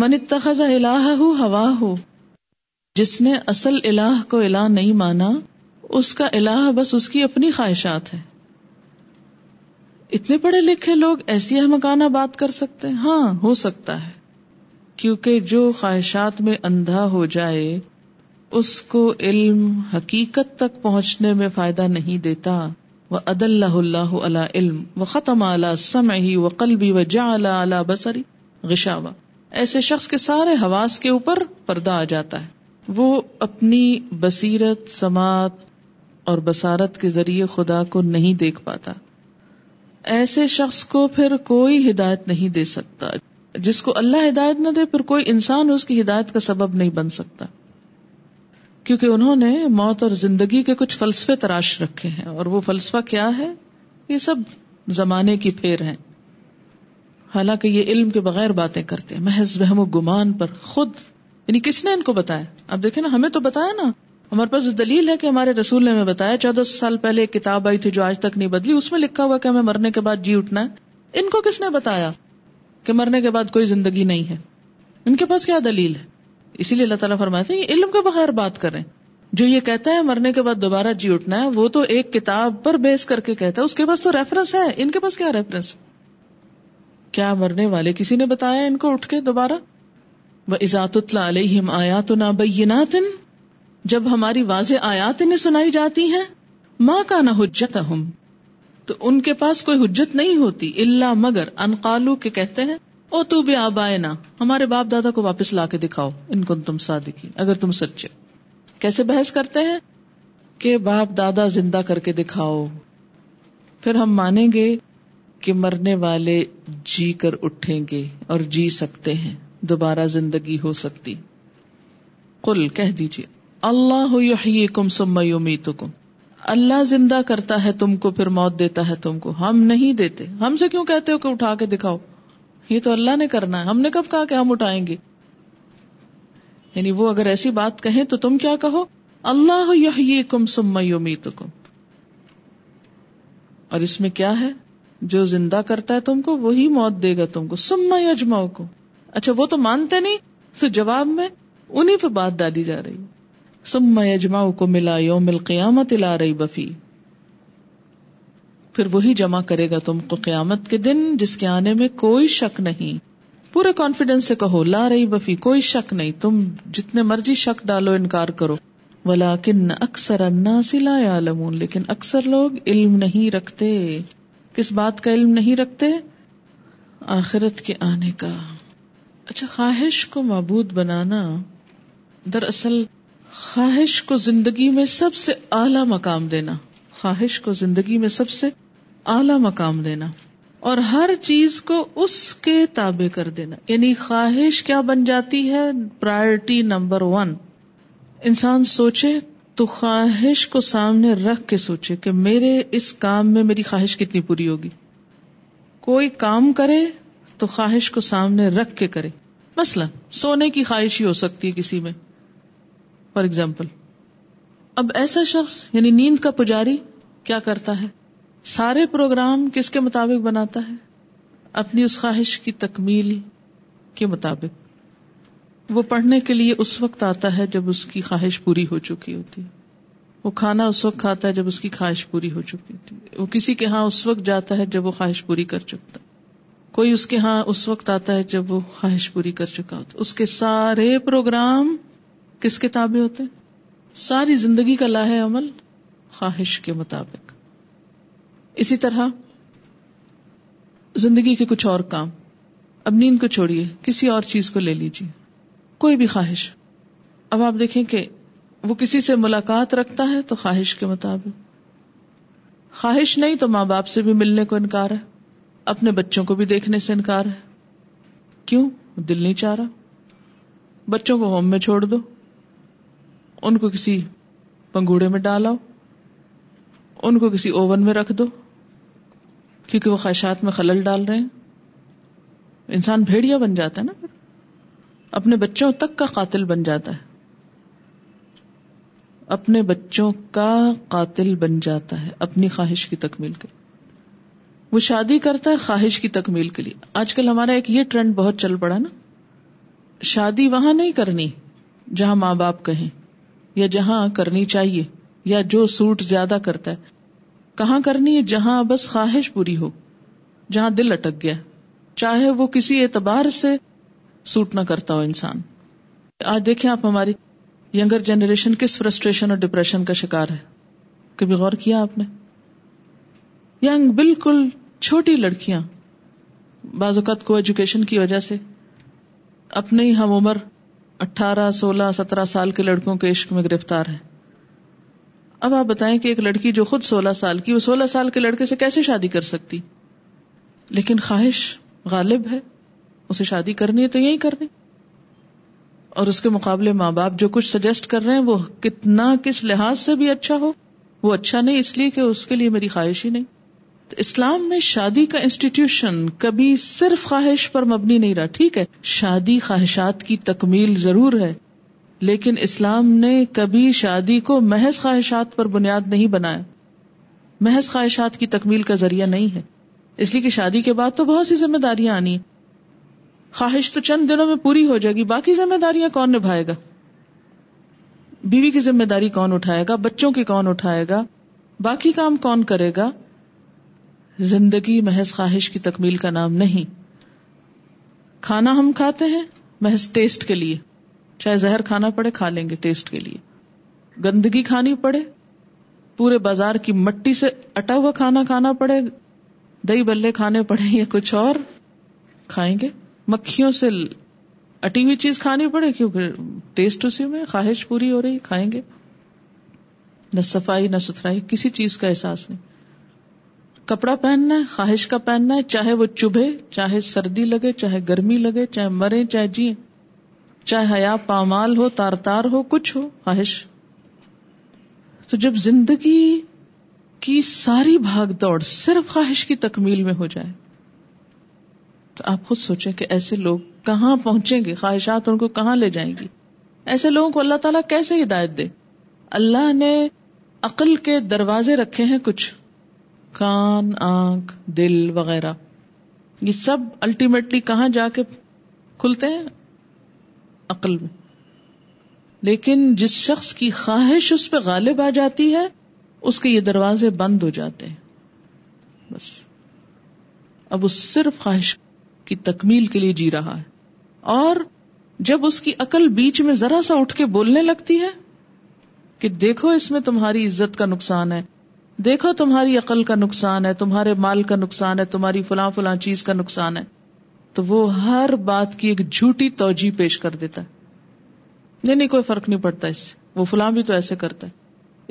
من اتخذ الہہ ہواہ، جس نے اصل الہ کو الہ نہیں مانا، اس کا الہ بس اس کی اپنی خواہشات ہے. اتنے پڑھے لکھے لوگ ایسی احمقانہ بات کر سکتے ہیں؟ ہاں ہو سکتا ہے، کیونکہ جو خواہشات میں اندھا ہو جائے اس کو علم حقیقت تک پہنچنے میں فائدہ نہیں دیتا. وَأَدَلَّهُ اللَّهُ عَلَى عِلْمٍ وَخَتَمَ عَلَى سَمْعِهِ وَقَلْبِهِ وَجَعَلَ عَلَى بَصَرِهِ غِشَاوَةً. ایسے شخص کے سارے حواس کے اوپر پردہ آ جاتا ہے، وہ اپنی بصیرت، سماعت اور بصارت کے ذریعے خدا کو نہیں دیکھ پاتا. ایسے شخص کو پھر کوئی ہدایت نہیں دے سکتا. جس کو اللہ ہدایت نہ دے پھر کوئی انسان اس کی ہدایت کا سبب نہیں بن سکتا، کیونکہ انہوں نے موت اور زندگی کے کچھ فلسفے تراش رکھے ہیں، اور وہ فلسفہ کیا ہے؟ یہ سب زمانے کی پھیر ہیں. حالانکہ یہ علم کے بغیر باتیں کرتے ہیں، محض وہم و گمان پر. خود یعنی کس نے ان کو بتایا؟ اب دیکھیں نا، ہمیں تو بتایا نا، ہمارے پاس دلیل ہے کہ ہمارے رسول نے ہمیں بتایا. 14 سال پہلے ایک کتاب آئی تھی جو آج تک نہیں بدلی، اس میں لکھا ہوا کہ ہمیں مرنے کے بعد جی اٹھنا ہے. ان کو کس نے بتایا کہ مرنے کے بعد کوئی زندگی نہیں ہے؟ ان کے پاس کیا دلیل ہے؟ اسی لیے اللہ تعالیٰ فرماتے ہیں یہ علم کے بغیر بات کریں. جو یہ کہتا ہے مرنے کے بعد دوبارہ جی اٹھنا ہے، وہ تو ایک کتاب پر بیس کر کے کہتا ہے، اس کے پاس تو ریفرنس ہے. ان کے پاس کیا ریفرنس؟ کیا مرنے والے کسی نے بتایا ان کو اٹھ کے دوبارہ؟ وَإِذَا تُتْلَىٰ عَلَيْهِمْ آيَاتُنَا بَيِّنَاتٍ، جب ہماری واضح آیات انہیں سنائی جاتی ہیں، مَا كَانَ حُجَّتَهُمْ، تو ان کے پاس کوئی حجت نہیں ہوتی الا مگر ان قالوا، کہ کہتے ہیں او تو بھی آبائنا، ہمارے باپ دادا کو واپس لا کے دکھاؤ ان کو تم صادقین، اگر تم سچے. کیسے بحث کرتے ہیں کہ باپ دادا زندہ کر کے دکھاؤ، پھر ہم مانیں گے کہ مرنے والے جی کر اٹھیں گے اور جی سکتے ہیں، دوبارہ زندگی ہو سکتی. قل، کہہ دیجئے، اللہ یحییکم ثم یمیتکم، اللہ زندہ کرتا ہے تم کو پھر موت دیتا ہے تم کو، ہم نہیں دیتے. ہم سے کیوں کہتے ہو کہ اٹھا کے دکھاؤ؟ یہ تو اللہ نے کرنا ہے، ہم نے کب کہا کہ ہم اٹھائیں گے؟ یعنی وہ اگر ایسی بات کہیں تو تم کیا کہو؟ اللہ یحییکم ثم یمیتکم. اور اس میں کیا ہے؟ جو زندہ کرتا ہے تم کو وہی موت دے گا تم کو. ثم یجمعکم. اچھا وہ تو مانتے نہیں، تو جواب میں انہی پہ بات ڈالی جا رہی. ثم یجمعکم الی یوم القیامۃ لا ریب فیہ، پھر وہی جمع کرے گا تم کو قیامت کے دن جس کے آنے میں کوئی شک نہیں. پورے کانفیڈنس سے کہو لا ریب فی، کوئی شک نہیں. تم جتنے مرضی شک ڈالو، انکار کرو. ولیکن اکثر الناس لا یعلمون، لیکن اکثر لوگ علم نہیں رکھتے. کس بات کا علم نہیں رکھتے؟ آخرت کے آنے کا. اچھا، خواہش کو معبود بنانا، دراصل خواہش کو زندگی میں سب سے اعلیٰ مقام دینا، خواہش کو زندگی میں سب سے اعلیٰ مقام دینا اور ہر چیز کو اس کے تابع کر دینا. یعنی خواہش کیا بن جاتی ہے؟ Priority number 1. انسان سوچے تو خواہش کو سامنے رکھ کے سوچے کہ میرے اس کام میں میری خواہش کتنی پوری ہوگی. کوئی کام کرے تو خواہش کو سامنے رکھ کے کرے. مثلا سونے کی خواہش ہی ہو سکتی ہے کسی میں، فار ایگزامپل. اب ایسا شخص یعنی نیند کا پجاری کیا کرتا ہے؟ سارے پروگرام کس کے مطابق بناتا ہے؟ اپنی اس خواہش کی تکمیل کے مطابق. وہ پڑھنے کے لیے اس وقت آتا ہے جب اس کی خواہش پوری ہو چکی ہوتی ہے. وہ کھانا اس وقت کھاتا ہے جب اس کی خواہش پوری ہو چکی ہوتی ہے. وہ کسی کے ہاں اس وقت جاتا ہے جب وہ خواہش پوری کر چکتا ہے. کوئی اس کے ہاں اس وقت آتا ہے جب وہ خواہش پوری کر چکا ہوتا ہے. اس کے سارے پروگرام کس کے تابع ہوتے ہیں؟ ساری زندگی کا لاہ عمل خواہش کے مطابق. اسی طرح زندگی کے کچھ اور کام. اب نیند کو چھوڑیے، کسی اور چیز کو لے لیجیے، کوئی بھی خواہش. اب آپ دیکھیں کہ وہ کسی سے ملاقات رکھتا ہے تو خواہش کے مطابق. خواہش نہیں تو ماں باپ سے بھی ملنے کو انکار ہے، اپنے بچوں کو بھی دیکھنے سے انکار ہے. کیوں؟ دل نہیں چاہ رہا. بچوں کو ہوم میں چھوڑ دو، ان کو کسی پنگوڑے میں ڈالاؤ، ان کو کسی اوون میں رکھ دو، کیونکہ وہ خواہشات میں خلل ڈال رہے ہیں. انسان بھیڑیا بن جاتا ہے نا، اپنے بچوں تک کا قاتل بن جاتا ہے، اپنے بچوں کا قاتل بن جاتا ہے اپنی خواہش کی تکمیل کے لیے. وہ شادی کرتا ہے خواہش کی تکمیل کے لیے. آج کل ہمارا ایک یہ ٹرینڈ بہت چل پڑا نا، شادی وہاں نہیں کرنی جہاں ماں باپ کہیں یا جہاں کرنی چاہیے یا جو سوٹ زیادہ کرتا ہے. کہاں کرنی ہے؟ جہاں بس خواہش پوری ہو، جہاں دل اٹک گیا، چاہے وہ کسی اعتبار سے سوٹ نہ کرتا ہو انسان. آج دیکھیں آپ، ہماری ینگر جنریشن کس فرسٹریشن اور ڈپریشن کا شکار ہے. کبھی غور کیا آپ نے؟ ینگ، بالکل چھوٹی لڑکیاں بعض اوقات کو ایجوکیشن کی وجہ سے اپنے ہی ہم عمر 18 16 17 سال کے لڑکوں کے عشق میں گرفتار ہے. اب آپ بتائیں کہ ایک لڑکی جو خود 16 سال کی، وہ 16 سال کے لڑکے سے کیسے شادی کر سکتی؟ لیکن خواہش غالب ہے، اسے شادی کرنی ہے تو یہی کرنی، اور اس کے مقابلے ماں باپ جو کچھ سجیسٹ کر رہے ہیں وہ کتنا کس لحاظ سے بھی اچھا ہو، وہ اچھا نہیں اس لیے کہ اس کے لیے میری خواہش ہی نہیں۔ تو اسلام میں شادی کا انسٹیٹیوشن کبھی صرف خواہش پر مبنی نہیں رہا۔ ٹھیک ہے، شادی خواہشات کی تکمیل ضرور ہے، لیکن اسلام نے کبھی شادی کو محض خواہشات پر بنیاد نہیں بنایا، محض خواہشات کی تکمیل کا ذریعہ نہیں ہے، اس لیے کہ شادی کے بعد تو بہت سی ذمہ داریاں آنی ہیں۔ خواہش تو چند دنوں میں پوری ہو جائے گی، باقی ذمہ داریاں کون نبھائے گا؟ بیوی کی ذمہ داری کون اٹھائے گا؟ بچوں کی کون اٹھائے گا؟ باقی کام کون کرے گا؟ زندگی محض خواہش کی تکمیل کا نام نہیں۔ کھانا ہم کھاتے ہیں محض ٹیسٹ کے لیے، چاہے زہر کھانا پڑے کھا لیں گے ٹیسٹ کے لیے، گندگی کھانی پڑے، پورے بازار کی مٹی سے اٹا ہوا کھانا کھانا پڑے، دہی بلے کھانے پڑے یا کچھ اور کھائیں گے، مکھیوں سے اٹی ہوئی چیز کھانی پڑے کیونکہ ٹیسٹ اسی میں، خواہش پوری ہو رہی، کھائیں گے۔ نہ صفائی نہ ستھرائی، کسی چیز کا احساس نہیں۔ کپڑا پہننا ہے، خواہش کا پہننا ہے، چاہے وہ چبھے، چاہے سردی لگے، چاہے گرمی لگے، چاہے مرے چاہے جیے، چاہے حیا پامال ہو، تار تار ہو، کچھ ہو، خواہش۔ تو جب زندگی کی ساری بھاگ دوڑ صرف خواہش کی تکمیل میں ہو جائے تو آپ خود سوچیں کہ ایسے لوگ کہاں پہنچیں گے، خواہشات ان کو کہاں لے جائیں گی، ایسے لوگوں کو اللہ تعالیٰ کیسے ہدایت دے۔ اللہ نے عقل کے دروازے رکھے ہیں کچھ، کان، آنکھ، دل وغیرہ، یہ سب الٹیمیٹلی کہاں جا کے کھلتے ہیں؟ عقل میں۔ لیکن جس شخص کی خواہش اس پہ غالب آ جاتی ہے اس کے یہ دروازے بند ہو جاتے ہیں، بس اب وہ صرف خواہش کی تکمیل کے لیے جی رہا ہے، اور جب اس کی عقل بیچ میں ذرا سا اٹھ کے بولنے لگتی ہے کہ دیکھو اس میں تمہاری عزت کا نقصان ہے، دیکھو تمہاری عقل کا نقصان ہے، تمہارے مال کا نقصان ہے، تمہاری فلاں فلاں چیز کا نقصان ہے، تو وہ ہر بات کی ایک جھوٹی توجیہ پیش کر دیتا ہے، نہیں نہیں کوئی فرق نہیں پڑتا اس سے، وہ فلاں بھی تو ایسے کرتا ہے،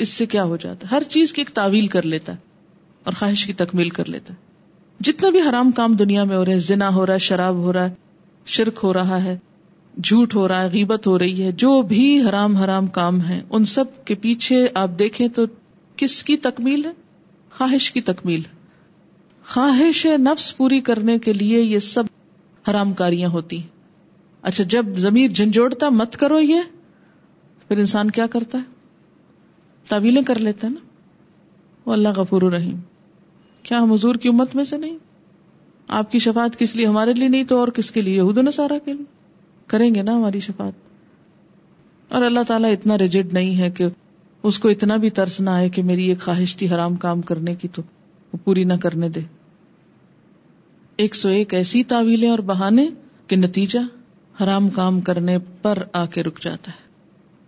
اس سے کیا ہو جاتا ہے، ہر چیز کی ایک تعویل کر لیتا ہے اور خواہش کی تکمیل کر لیتا ہے۔ جتنا بھی حرام کام دنیا میں ہو رہے ہیں، زنا ہو رہا ہے، شراب ہو رہا ہے، شرک ہو رہا ہے، جھوٹ ہو رہا ہے، غیبت ہو رہی ہے، جو بھی حرام کام ہیں، ان سب کے پیچھے آپ دیکھیں تو کس کی تکمیل ہے؟ خواہش کی تکمیل ہے۔ خواہش نفس پوری کرنے کے لیے یہ سب حرام کاریاں ہوتی ہیں۔ اچھا، جب ضمیر جھنجھوڑتا مت کرو یہ، پھر انسان کیا کرتا ہے؟ تعویلیں کر لیتا ہے نا، وہ اللہ غفور رحیم۔ کیا ہم حضور کی امت میں سے نہیں؟ آپ کی شفاعت کس لیے؟ ہمارے لیے نہیں تو اور کس کے لیے؟ یہود و نصارہ کے لیے کریں گے نا ہماری شفاعت۔ اور اللہ تعالیٰ اتنا ریجڈ نہیں ہے کہ اس کو اتنا بھی ترس نہ آئے کہ میری ایک خواہش تھی حرام کام کرنے کی تو وہ پوری نہ کرنے دے۔ 101 ایسی تاویلیں اور بہانے کہ نتیجہ حرام کام کرنے پر آ کے رک جاتا ہے،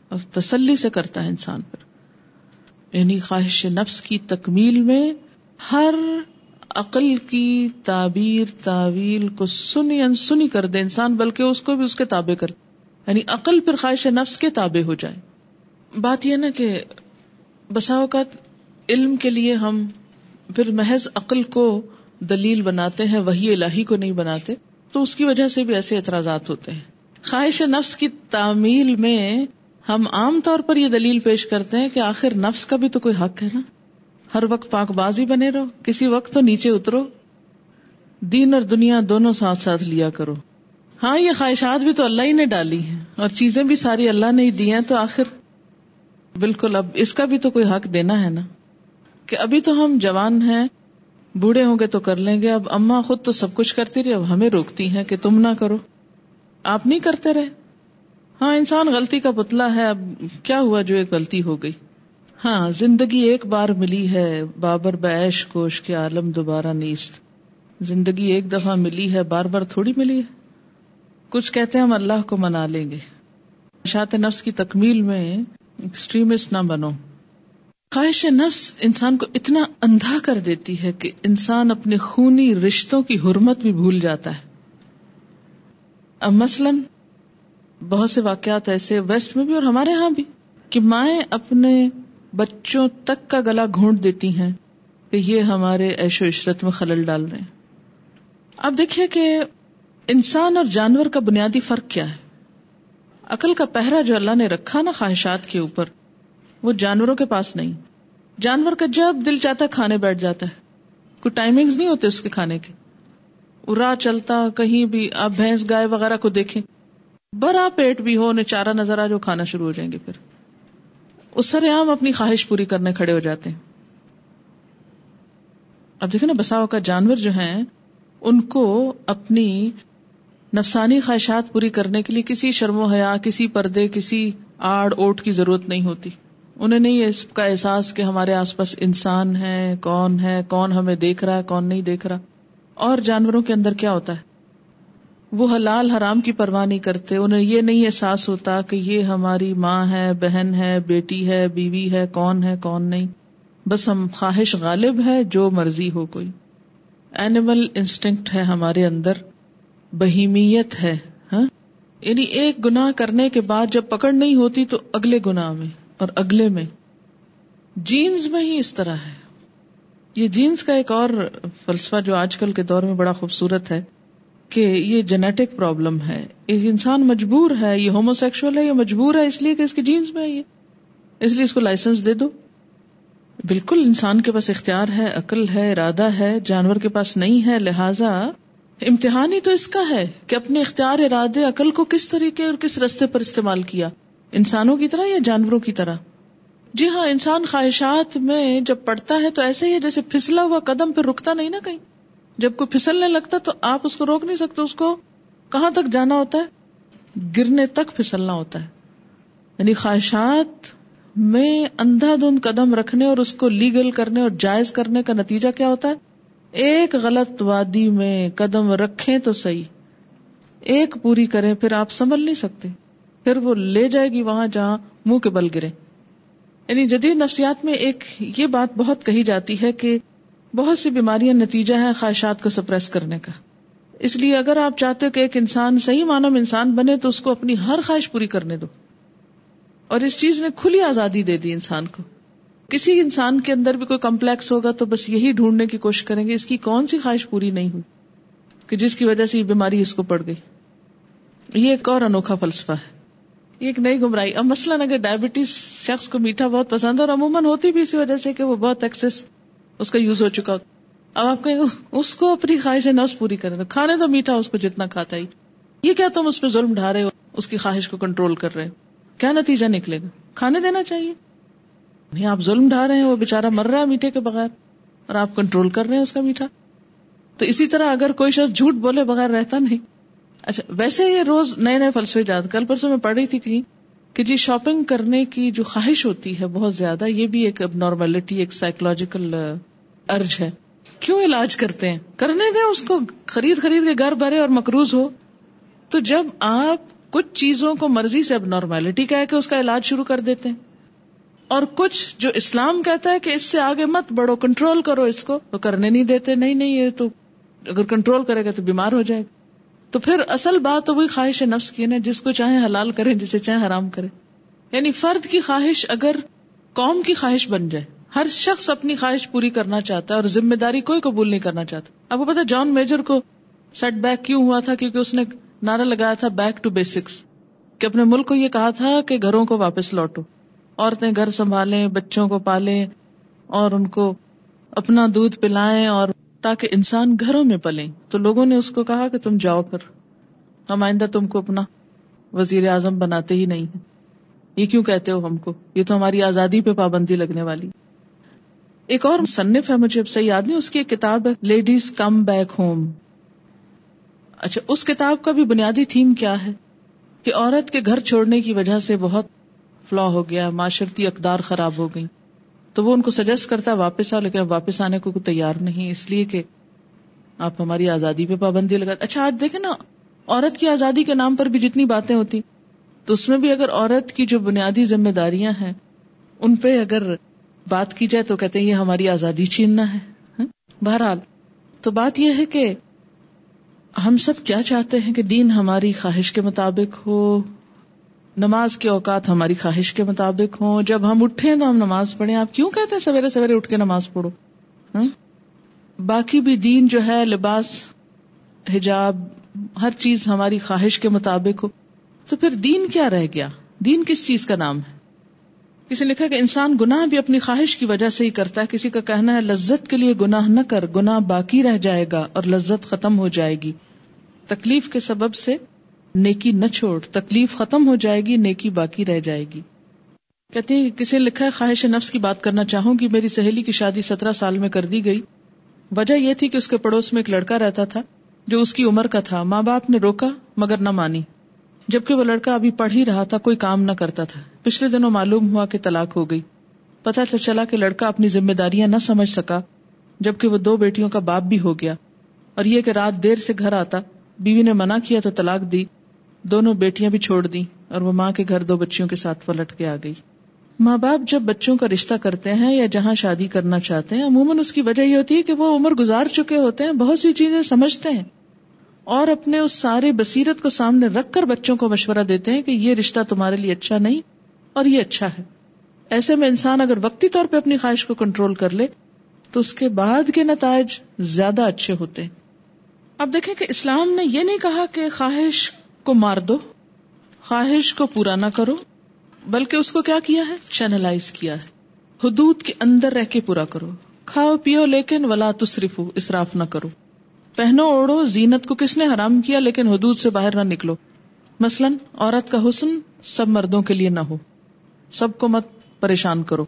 اور تسلی سے کرتا ہے انسان پر۔ یعنی خواہش نفس کی تکمیل میں ہر عقل کی تعویل کو سنی انسنی کر دے انسان، بلکہ اس کو بھی اس کے تابع کر، یعنی عقل پھر خواہش نفس کے تابع ہو جائے۔ بات یہ نا کہ بسا اوقات علم کے لیے ہم پھر محض عقل کو دلیل بناتے ہیں، وحی الہی کو نہیں بناتے، تو اس کی وجہ سے بھی ایسے اعتراضات ہوتے ہیں۔ خواہش نفس کی تعمیل میں ہم عام طور پر یہ دلیل پیش کرتے ہیں کہ آخر نفس کا بھی تو کوئی حق ہے نا، ہر وقت پاک باز ہی بنے رہو، کسی وقت تو نیچے اترو، دین اور دنیا دونوں ساتھ ساتھ لیا کرو۔ ہاں، یہ خواہشات بھی تو اللہ ہی نے ڈالی ہیں اور چیزیں بھی ساری اللہ نے ہی دی ہیں، تو آخر بالکل اب اس کا بھی تو کوئی حق دینا ہے نا، کہ ابھی تو ہم جوان ہیں، بوڑھے ہوں گے تو کر لیں گے۔ اب اماں خود تو سب کچھ کرتی رہی، اب ہمیں روکتی ہیں کہ تم نہ کرو، آپ نہیں کرتے رہے۔ ہاں، انسان غلطی کا پتلا ہے، اب کیا ہوا جو ایک غلطی ہو گئی۔ ہاں، زندگی ایک بار ملی ہے، بابر بعیش کوش کے عالم دوبارہ نیست۔ زندگی ایک دفعہ ملی ہے، بار بار تھوڑی ملی ہے۔ کچھ کہتے ہیں ہم اللہ کو منا لیں گے۔ خواہشات نفس کی تکمیل میں ایکسٹریمسٹ نہ بنو۔ خواہش نفس انسان کو اتنا اندھا کر دیتی ہے کہ انسان اپنے خونی رشتوں کی حرمت بھی بھول جاتا ہے۔ اب مثلاً بہت سے واقعات ایسے ویسٹ میں بھی اور ہمارے ہاں بھی کہ مائیں اپنے بچوں تک کا گلا گھونٹ دیتی ہیں کہ یہ ہمارے عیش و عشرت میں خلل ڈال رہے ہیں، اب دیکھیے کہ انسان اور جانور کا بنیادی فرق کیا ہے. عقل کا پہرا جو اللہ نے رکھا نا خواہشات کے اوپر، وہ جانوروں کے پاس نہیں. جانور کا جب دل چاہتا کھانے بیٹھ جاتا ہے، کوئی ٹائمنگز نہیں ہوتے اس کے کھانے کے. راہ چلتا کہیں بھی، آپ بھینس گائے وغیرہ کو دیکھیں، بڑا پیٹ بھی ہو، انہیں چارہ نظر آ جو کھانا شروع ہو جائیں گے، پھر اس سر عام اپنی خواہش پوری کرنے کھڑے ہو جاتے ہیں. اب دیکھیں نا، بسا اوقات جانور جو ہیں ان کو اپنی نفسانی خواہشات پوری کرنے کے لیے کسی شرم و حیا، کسی پردے، کسی آڑ اوٹ کی ضرورت نہیں ہوتی. انہیں نہیں ہے اس کا احساس کہ ہمارے آس پاس انسان ہے، کون ہمیں دیکھ رہا ہے، کون نہیں دیکھ رہا. اور جانوروں کے اندر کیا ہوتا ہے، وہ حلال حرام کی پرواہ نہیں کرتے. انہیں یہ نہیں احساس ہوتا کہ یہ ہماری ماں ہے، بہن ہے، بیٹی ہے، بیوی ہے، کون ہے کون نہیں. بس ہم خواہش غالب ہے، جو مرضی ہو. کوئی اینیمل انسٹنکٹ ہے ہمارے اندر، بہیمیت ہے. ہاں یعنی ایک گناہ کرنے کے بعد جب پکڑ نہیں ہوتی تو اگلے گناہ میں اور اگلے میں، جینز میں ہی اس طرح ہے. یہ جینز کا ایک اور فلسفہ جو آج کل کے دور میں بڑا خوبصورت ہے کہ یہ جینیٹک پرابلم ہے. ایک انسان مجبور ہے، یہ ہومو سیکشول ہے، یہ مجبور ہے اس لیے کہ اس کے جینز میں ہے، یہ اس لیے اس کو لائسنس دے دو. بالکل انسان کے پاس اختیار ہے، عقل ہے، ارادہ ہے، جانور کے پاس نہیں ہے. لہٰذا امتحان ہی تو اس کا ہے کہ اپنے اختیار، ارادے، عقل کو کس طریقے اور کس رستے پر استعمال کیا، انسانوں کی طرح یا جانوروں کی طرح. جی ہاں، انسان خواہشات میں جب پڑتا ہے تو ایسے ہی ہے جیسے پھسلا ہوا قدم، پھر رکتا نہیں نا کہیں. جب کوئی پھسلنے لگتا تو آپ اس کو روک نہیں سکتے. اس کو کہاں تک جانا ہوتا ہے؟ گرنے تک پھسلنا ہوتا ہے. یعنی خواہشات میں اندھا دھند قدم رکھنے اور اس کو لیگل کرنے اور جائز کرنے کا نتیجہ کیا ہوتا ہے؟ ایک غلط وادی میں قدم رکھیں تو صحیح، ایک پوری کریں، پھر آپ سنبھل نہیں سکتے، پھر وہ لے جائے گی وہاں جہاں منہ کے بل گرے. یعنی جدید نفسیات میں ایک یہ بات بہت کہی جاتی ہے کہ بہت سی بیماریاں نتیجہ ہیں خواہشات کو سپریس کرنے کا. اس لیے اگر آپ چاہتے ہو کہ ایک انسان صحیح معنوں میں انسان بنے تو اس کو اپنی ہر خواہش پوری کرنے دو. اور اس چیز نے کھلی آزادی دے دی انسان کو. کسی انسان کے اندر بھی کوئی کمپلیکس ہوگا تو بس یہی ڈھونڈنے کی کوشش کریں گے اس کی کون سی خواہش پوری نہیں ہوئی کہ جس کی وجہ سے یہ بیماری اس کو پڑ گئی. یہ ایک اور انوکھا فلسفہ ہے، یہ ایک نئی گمراہی. اب مثلاً اگر ڈائبٹیز شخص کو میٹھا بہت پسند ہے، اور عموماً ہوتی بھی اسی وجہ سے کہ وہ بہت ایکسس اس کا یوز ہو چکا ہوتا. اب آپ کہیں اس کو اپنی خواہش نفس پوری کریں، تو کھانے تو میٹھا اس کو جتنا کھاتا ہی. یہ کیا تم اس پہ ظلم ڈھا رہے ہو، اس کی خواہش کو کنٹرول کر رہے ہو؟ کیا نتیجہ نکلے گا؟ کھانے دینا چاہیے. نہیں، آپ ظلم ڈھا رہے ہیں، وہ بےچارہ مر رہا ہے میٹھے کے بغیر اور آپ کنٹرول کر رہے ہیں اس کا میٹھا. تو اسی طرح اگر کوئی شخص جھوٹ بولے بغیر رہتا نہیں. اچھا، ویسے یہ روز نئے نئے فلسفے جات. کل پرسوں میں پڑھ رہی تھی کہ جی شاپنگ کرنے کی جو خواہش ہوتی ہے بہت زیادہ، یہ بھی ایک اب نارملٹی، ایک سائیکولوجیکل ارج ہے. کیوں علاج کرتے ہیں؟ کرنے دیں اس کو، خرید کے گھر بھرے اور مقروض ہو. تو جب آپ کچھ چیزوں کو مرضی سے اب نارملٹی کہہ کے اس کا علاج شروع کر دیتے ہیں، اور کچھ جو اسلام کہتا ہے کہ اس سے آگے مت بڑھو، کنٹرول کرو اس کو، تو کرنے نہیں دیتے. نہیں، یہ تو اگر کنٹرول کرے گا تو بیمار ہو جائے گا. تو پھر اصل بات تو وہی خواہش نفس کی ہے نا، جس کو چاہے حلال کرے، جسے چاہے حرام کرے. یعنی فرد کی خواہش اگر قوم کی خواہش بن جائے، ہر شخص اپنی خواہش پوری کرنا چاہتا ہے اور ذمہ داری کوئی قبول نہیں کرنا چاہتا. آپ کو پتا جان میجر کو سیٹ بیک کیوں ہوا تھا؟ کیونکہ اس نے نعرہ لگایا تھا بیک ٹو بیسکس، کہ اپنے ملک کو یہ کہا تھا کہ گھروں کو واپس لوٹو، عورتیں گھر سنبھالیں، بچوں کو پالیں اور ان کو اپنا دودھ پلائیں، اور تاکہ انسان گھروں میں پلیں. تو لوگوں نے اس کو کہا کہ تم جاؤ، پھر ہم آئندہ تم کو اپنا وزیر اعظم بناتے ہی نہیں ہیں. یہ کیوں کہتے ہو ہم کو؟ یہ تو ہماری آزادی پہ پابندی لگنے والی. ایک اور مصنف ہے، مجھے اب صحیح یاد نہیں، اس کی ایک کتاب ہے لیڈیز کم بیک ہوم. اچھا، اس کتاب کا بھی بنیادی تھیم کیا ہے کہ عورت کے گھر چھوڑنے کی وجہ سے بہت فلاح ہو گیا، معاشرتی اقدار خراب ہو گئی. تو وہ ان کو سجیسٹ کرتا ہے واپس آؤ، لیکن واپس آنے کو تیار نہیں، اس لیے کہ آپ ہماری آزادی پہ پابندی لگا. اچھا، آج دیکھیں نا، عورت کی آزادی کے نام پر بھی جتنی باتیں ہوتی، تو اس میں بھی اگر عورت کی جو بنیادی ذمہ داریاں ہیں ان پہ اگر بات کی جائے تو کہتے ہیں یہ ہماری آزادی چھیننا ہے. بہرحال تو بات یہ ہے کہ ہم سب کیا چاہتے ہیں کہ دین ہماری خواہش کے مطابق ہو، نماز کے اوقات ہماری خواہش کے مطابق ہوں، جب ہم اٹھیں تو ہم نماز پڑھیں. آپ کیوں کہتے ہیں سویرے سویرے اٹھ کے نماز پڑھو؟ باقی بھی دین جو ہے، لباس، حجاب، ہر چیز ہماری خواہش کے مطابق ہو، تو پھر دین کیا رہ گیا؟ دین کس چیز کا نام ہے؟ کسی نے لکھا کہ انسان گناہ بھی اپنی خواہش کی وجہ سے ہی کرتا ہے. کسی کا کہنا ہے لذت کے لیے گناہ نہ کر، گناہ باقی رہ جائے گا اور لذت ختم ہو جائے گی. تکلیف کے سبب سے نیکی نہ چھوڑ، تکلیف ختم ہو جائے گی، نیکی باقی رہ جائے گی. کہتے ہیں کسی نے لکھا ہے خواہش نفس کی بات کرنا چاہوں گی، میری سہیلی کی شادی 17 سال میں کر دی گئی. وجہ یہ تھی کہ اس کے پڑوس میں ایک لڑکا رہتا تھا جو اس کی عمر کا تھا. ماں باپ نے روکا مگر نہ مانی، جبکہ وہ لڑکا ابھی پڑھ ہی رہا تھا، کوئی کام نہ کرتا تھا. پچھلے دنوں معلوم ہوا کہ طلاق ہو گئی. پتہ چلا کہ لڑکا اپنی ذمہ داریاں نہ سمجھ سکا، جبکہ وہ 2 بیٹیوں کا باپ بھی ہو گیا، اور یہ کہ رات دیر سے گھر آتا. بیوی نے منع کیا تو طلاق دی، 2 بیٹیاں بھی چھوڑ دیں، اور وہ ماں کے گھر 2 بچیوں کے ساتھ پلٹ کے آ گئی. ماں باپ جب بچوں کا رشتہ کرتے ہیں یا جہاں شادی کرنا چاہتے ہیں، عموماً اس کی وجہ یہ ہوتی ہے کہ وہ عمر گزار چکے ہوتے ہیں، بہت سی چیزیں سمجھتے ہیں، اور اپنے اس سارے بصیرت کو سامنے رکھ کر بچوں کو مشورہ دیتے ہیں کہ یہ رشتہ تمہارے لیے اچھا نہیں اور یہ اچھا ہے. ایسے میں انسان اگر وقتی طور پہ اپنی خواہش کو کنٹرول کر لے تو اس کے بعد کے نتائج زیادہ اچھے ہوتے ہیں. اب دیکھیں کہ اسلام نے یہ نہیں کہا کہ خواہش کو مار دو، خواہش کو پورا نہ کرو، بلکہ اس کو کیا کیا ہے؟ چینلائز کیا ہے. حدود کے اندر رہ کے پورا کرو، کھاؤ پیو لیکن ولا تسرفو، اسراف نہ کرو. پہنو اوڑھو، زینت کو کس نے حرام کیا؟ لیکن حدود سے باہر نہ نکلو. مثلا عورت کا حسن سب مردوں کے لیے نہ ہو، سب کو مت پریشان کرو،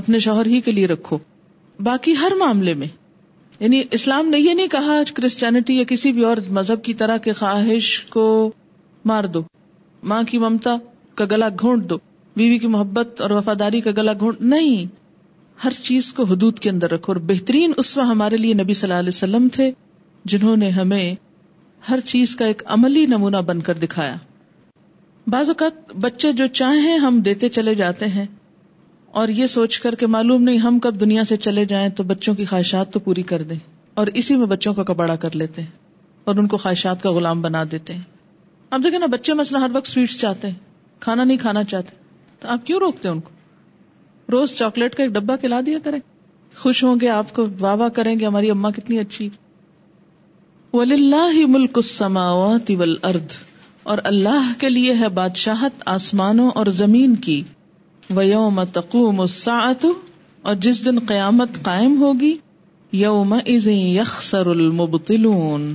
اپنے شوہر ہی کے لیے رکھو. باقی ہر معاملے میں، یعنی اسلام نے یہ نہیں کہا کرسچینٹی یا کسی بھی اور مذہب کی طرح کہ خواہش کو مار دو، ماں کی ممتا کا گلا گھونٹ دو، بیوی کی محبت اور وفاداری کا گلا گھونٹ. نہیں، ہر چیز کو حدود کے اندر رکھو. اور بہترین اسوہ ہمارے لیے نبی صلی اللہ علیہ وسلم تھے، جنہوں نے ہمیں ہر چیز کا ایک عملی نمونہ بن کر دکھایا. بعض اوقات بچے جو چاہیں ہم دیتے چلے جاتے ہیں، اور یہ سوچ کر کہ معلوم نہیں ہم کب دنیا سے چلے جائیں تو بچوں کی خواہشات تو پوری کر دیں، اور اسی میں بچوں کا کباڑہ کر لیتے ہیں اور ان کو خواہشات کا غلام بنا دیتے ہیں. اب دیکھیں نا، بچے مثلا ہر وقت سویٹس چاہتے ہیں، کھانا نہیں کھانا چاہتے، تو آپ کیوں روکتے ہیں ان کو؟ روز چاکلیٹ کا ایک ڈبہ کھلا دیا کریں، خوش ہوں گے، آپ کو واہ واہ کریں گے ہماری اماں کتنی اچھی. وَلِلَّهِ مُلْكُ السَّمَاوَاتِ وَالْأَرْضِ، اور اللہ کے لیے ہے بادشاہت آسمانوں اور زمین کی. وَيَوْمَ تَقُومُ السَّاعَةُ، اور جس دن قیامت قائم ہوگی. يَوْمَئِذٍ يَخْسَرُ الْمُبْطِلُونَ،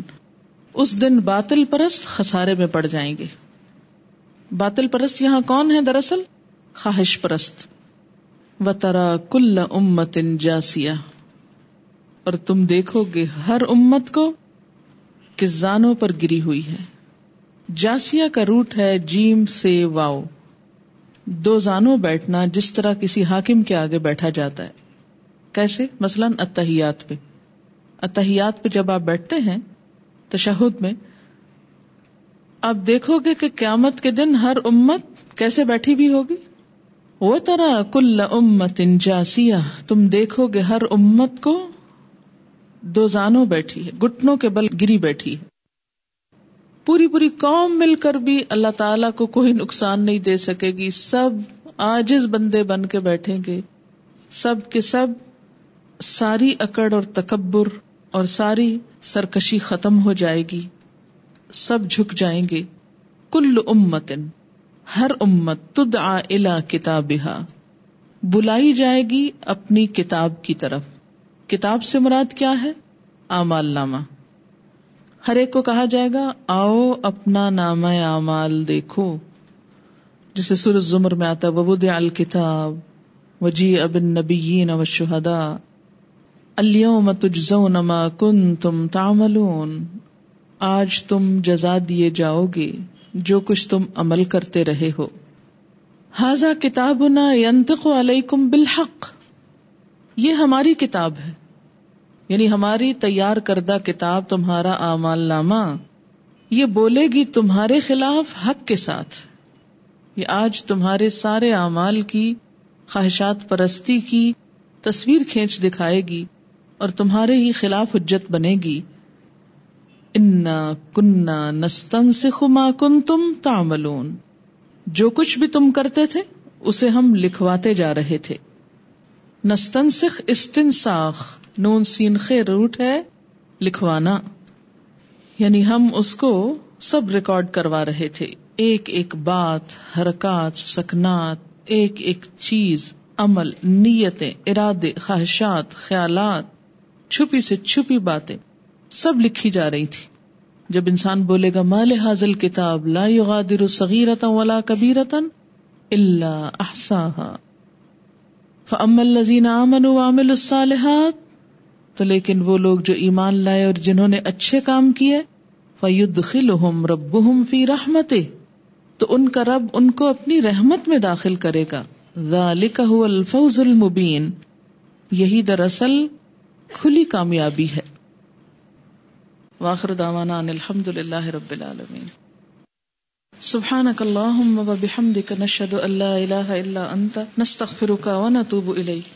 اس دن باطل پرست خسارے میں پڑ جائیں گے. باطل پرست یہاں کون ہے؟ دراصل خواہش پرست. وَتَرَى كُلَّ أُمَّةٍ جَاسِيَةً، اور تم دیکھو گے ہر امت کو کہ زانوں پر گری ہوئی ہے. جاسیہ کا روٹ ہے جیم سے واو، 2 زانوں بیٹھنا، جس طرح کسی حاکم کے آگے بیٹھا جاتا ہے. کیسے؟ مثلا اتحیات پہ، اتحیات پہ جب آپ بیٹھتے ہیں تشہد میں، آپ دیکھو گے کہ قیامت کے دن ہر امت کیسے بیٹھی بھی ہوگی. وَتَرَى كُلَّ أُمَّةٍ جَاسِيَةً، تم دیکھو گے ہر امت کو 2 زانوں بیٹھی ہے، گھٹنوں کے بل گری بیٹھی ہے. پوری پوری قوم مل کر بھی اللہ تعالیٰ کو کوئی نقصان نہیں دے سکے گی. سب عاجز بندے بن کے بیٹھیں گے، سب کے سب. ساری اکڑ اور تکبر اور ساری سرکشی ختم ہو جائے گی، سب جھک جائیں گے. کل امتن، ہر امت، تدعا الی کتابہا، بلائی جائے گی اپنی کتاب کی طرف. کتاب سے مراد کیا ہے؟ اعمال نامہ. ہر ایک کو کہا جائے گا آؤ اپنا نامہ اعمال دیکھو، جسے سورۃ زمر میں آتا ہے ووضع الکتاب وجیء بالنبیین والشہداء الیوم تجزون ما کنتم تعملون، آج تم جزا دیے جاؤ گے جو کچھ تم عمل کرتے رہے ہو. ھذا کتابنا ینطق علیکم بالحق، یہ ہماری کتاب ہے، یعنی ہماری تیار کردہ کتاب، تمہارا اعمال نامہ، یہ بولے گی تمہارے خلاف حق کے ساتھ. یہ آج تمہارے سارے اعمال کی، خواہشات پرستی کی تصویر کھینچ دکھائے گی اور تمہارے ہی خلاف حجت بنے گی. انا کننا نستنسخ ما کنتم تعملون، جو کچھ بھی تم کرتے تھے اسے ہم لکھواتے جا رہے تھے. نستنسخ استنساخ، نون سین خے روٹ ہے لکھوانا. یعنی ہم اس کو سب ریکارڈ کروا رہے تھے، ایک ایک بات، حرکات، سکنات، ایک ایک چیز، عمل، نیتیں، ارادے، خواہشات، خیالات، چھپی سے چھپی باتیں سب لکھی جا رہی تھی۔ جب انسان بولے گا ما لہذا الکتاب لا یغادر صغیرۃ ولا کبیرۃ الا احصاھا فاما الذین آمنوا وعملوا الصالحات، تو لیکن وہ لوگ جو ایمان لائے اور جنہوں نے اچھے کام کیے، فَيُدْخِلُهُمْ رَبُّهُمْ فِي رَحْمَتِهِ، تو ان کا رب ان کو اپنی رحمت میں داخل کرے گا۔ ذَلِكَ هُوَ الْفَوْزُ الْمُبِينُ، یہی دراصل کھلی کامیابی ہے۔ وآخر دعوانا ان الحمد للہ رب العالمین۔ سبحانک اللہم وبحمدک، نشہد ان لا الہ الا انت، نستغفرک ونتوب الیک۔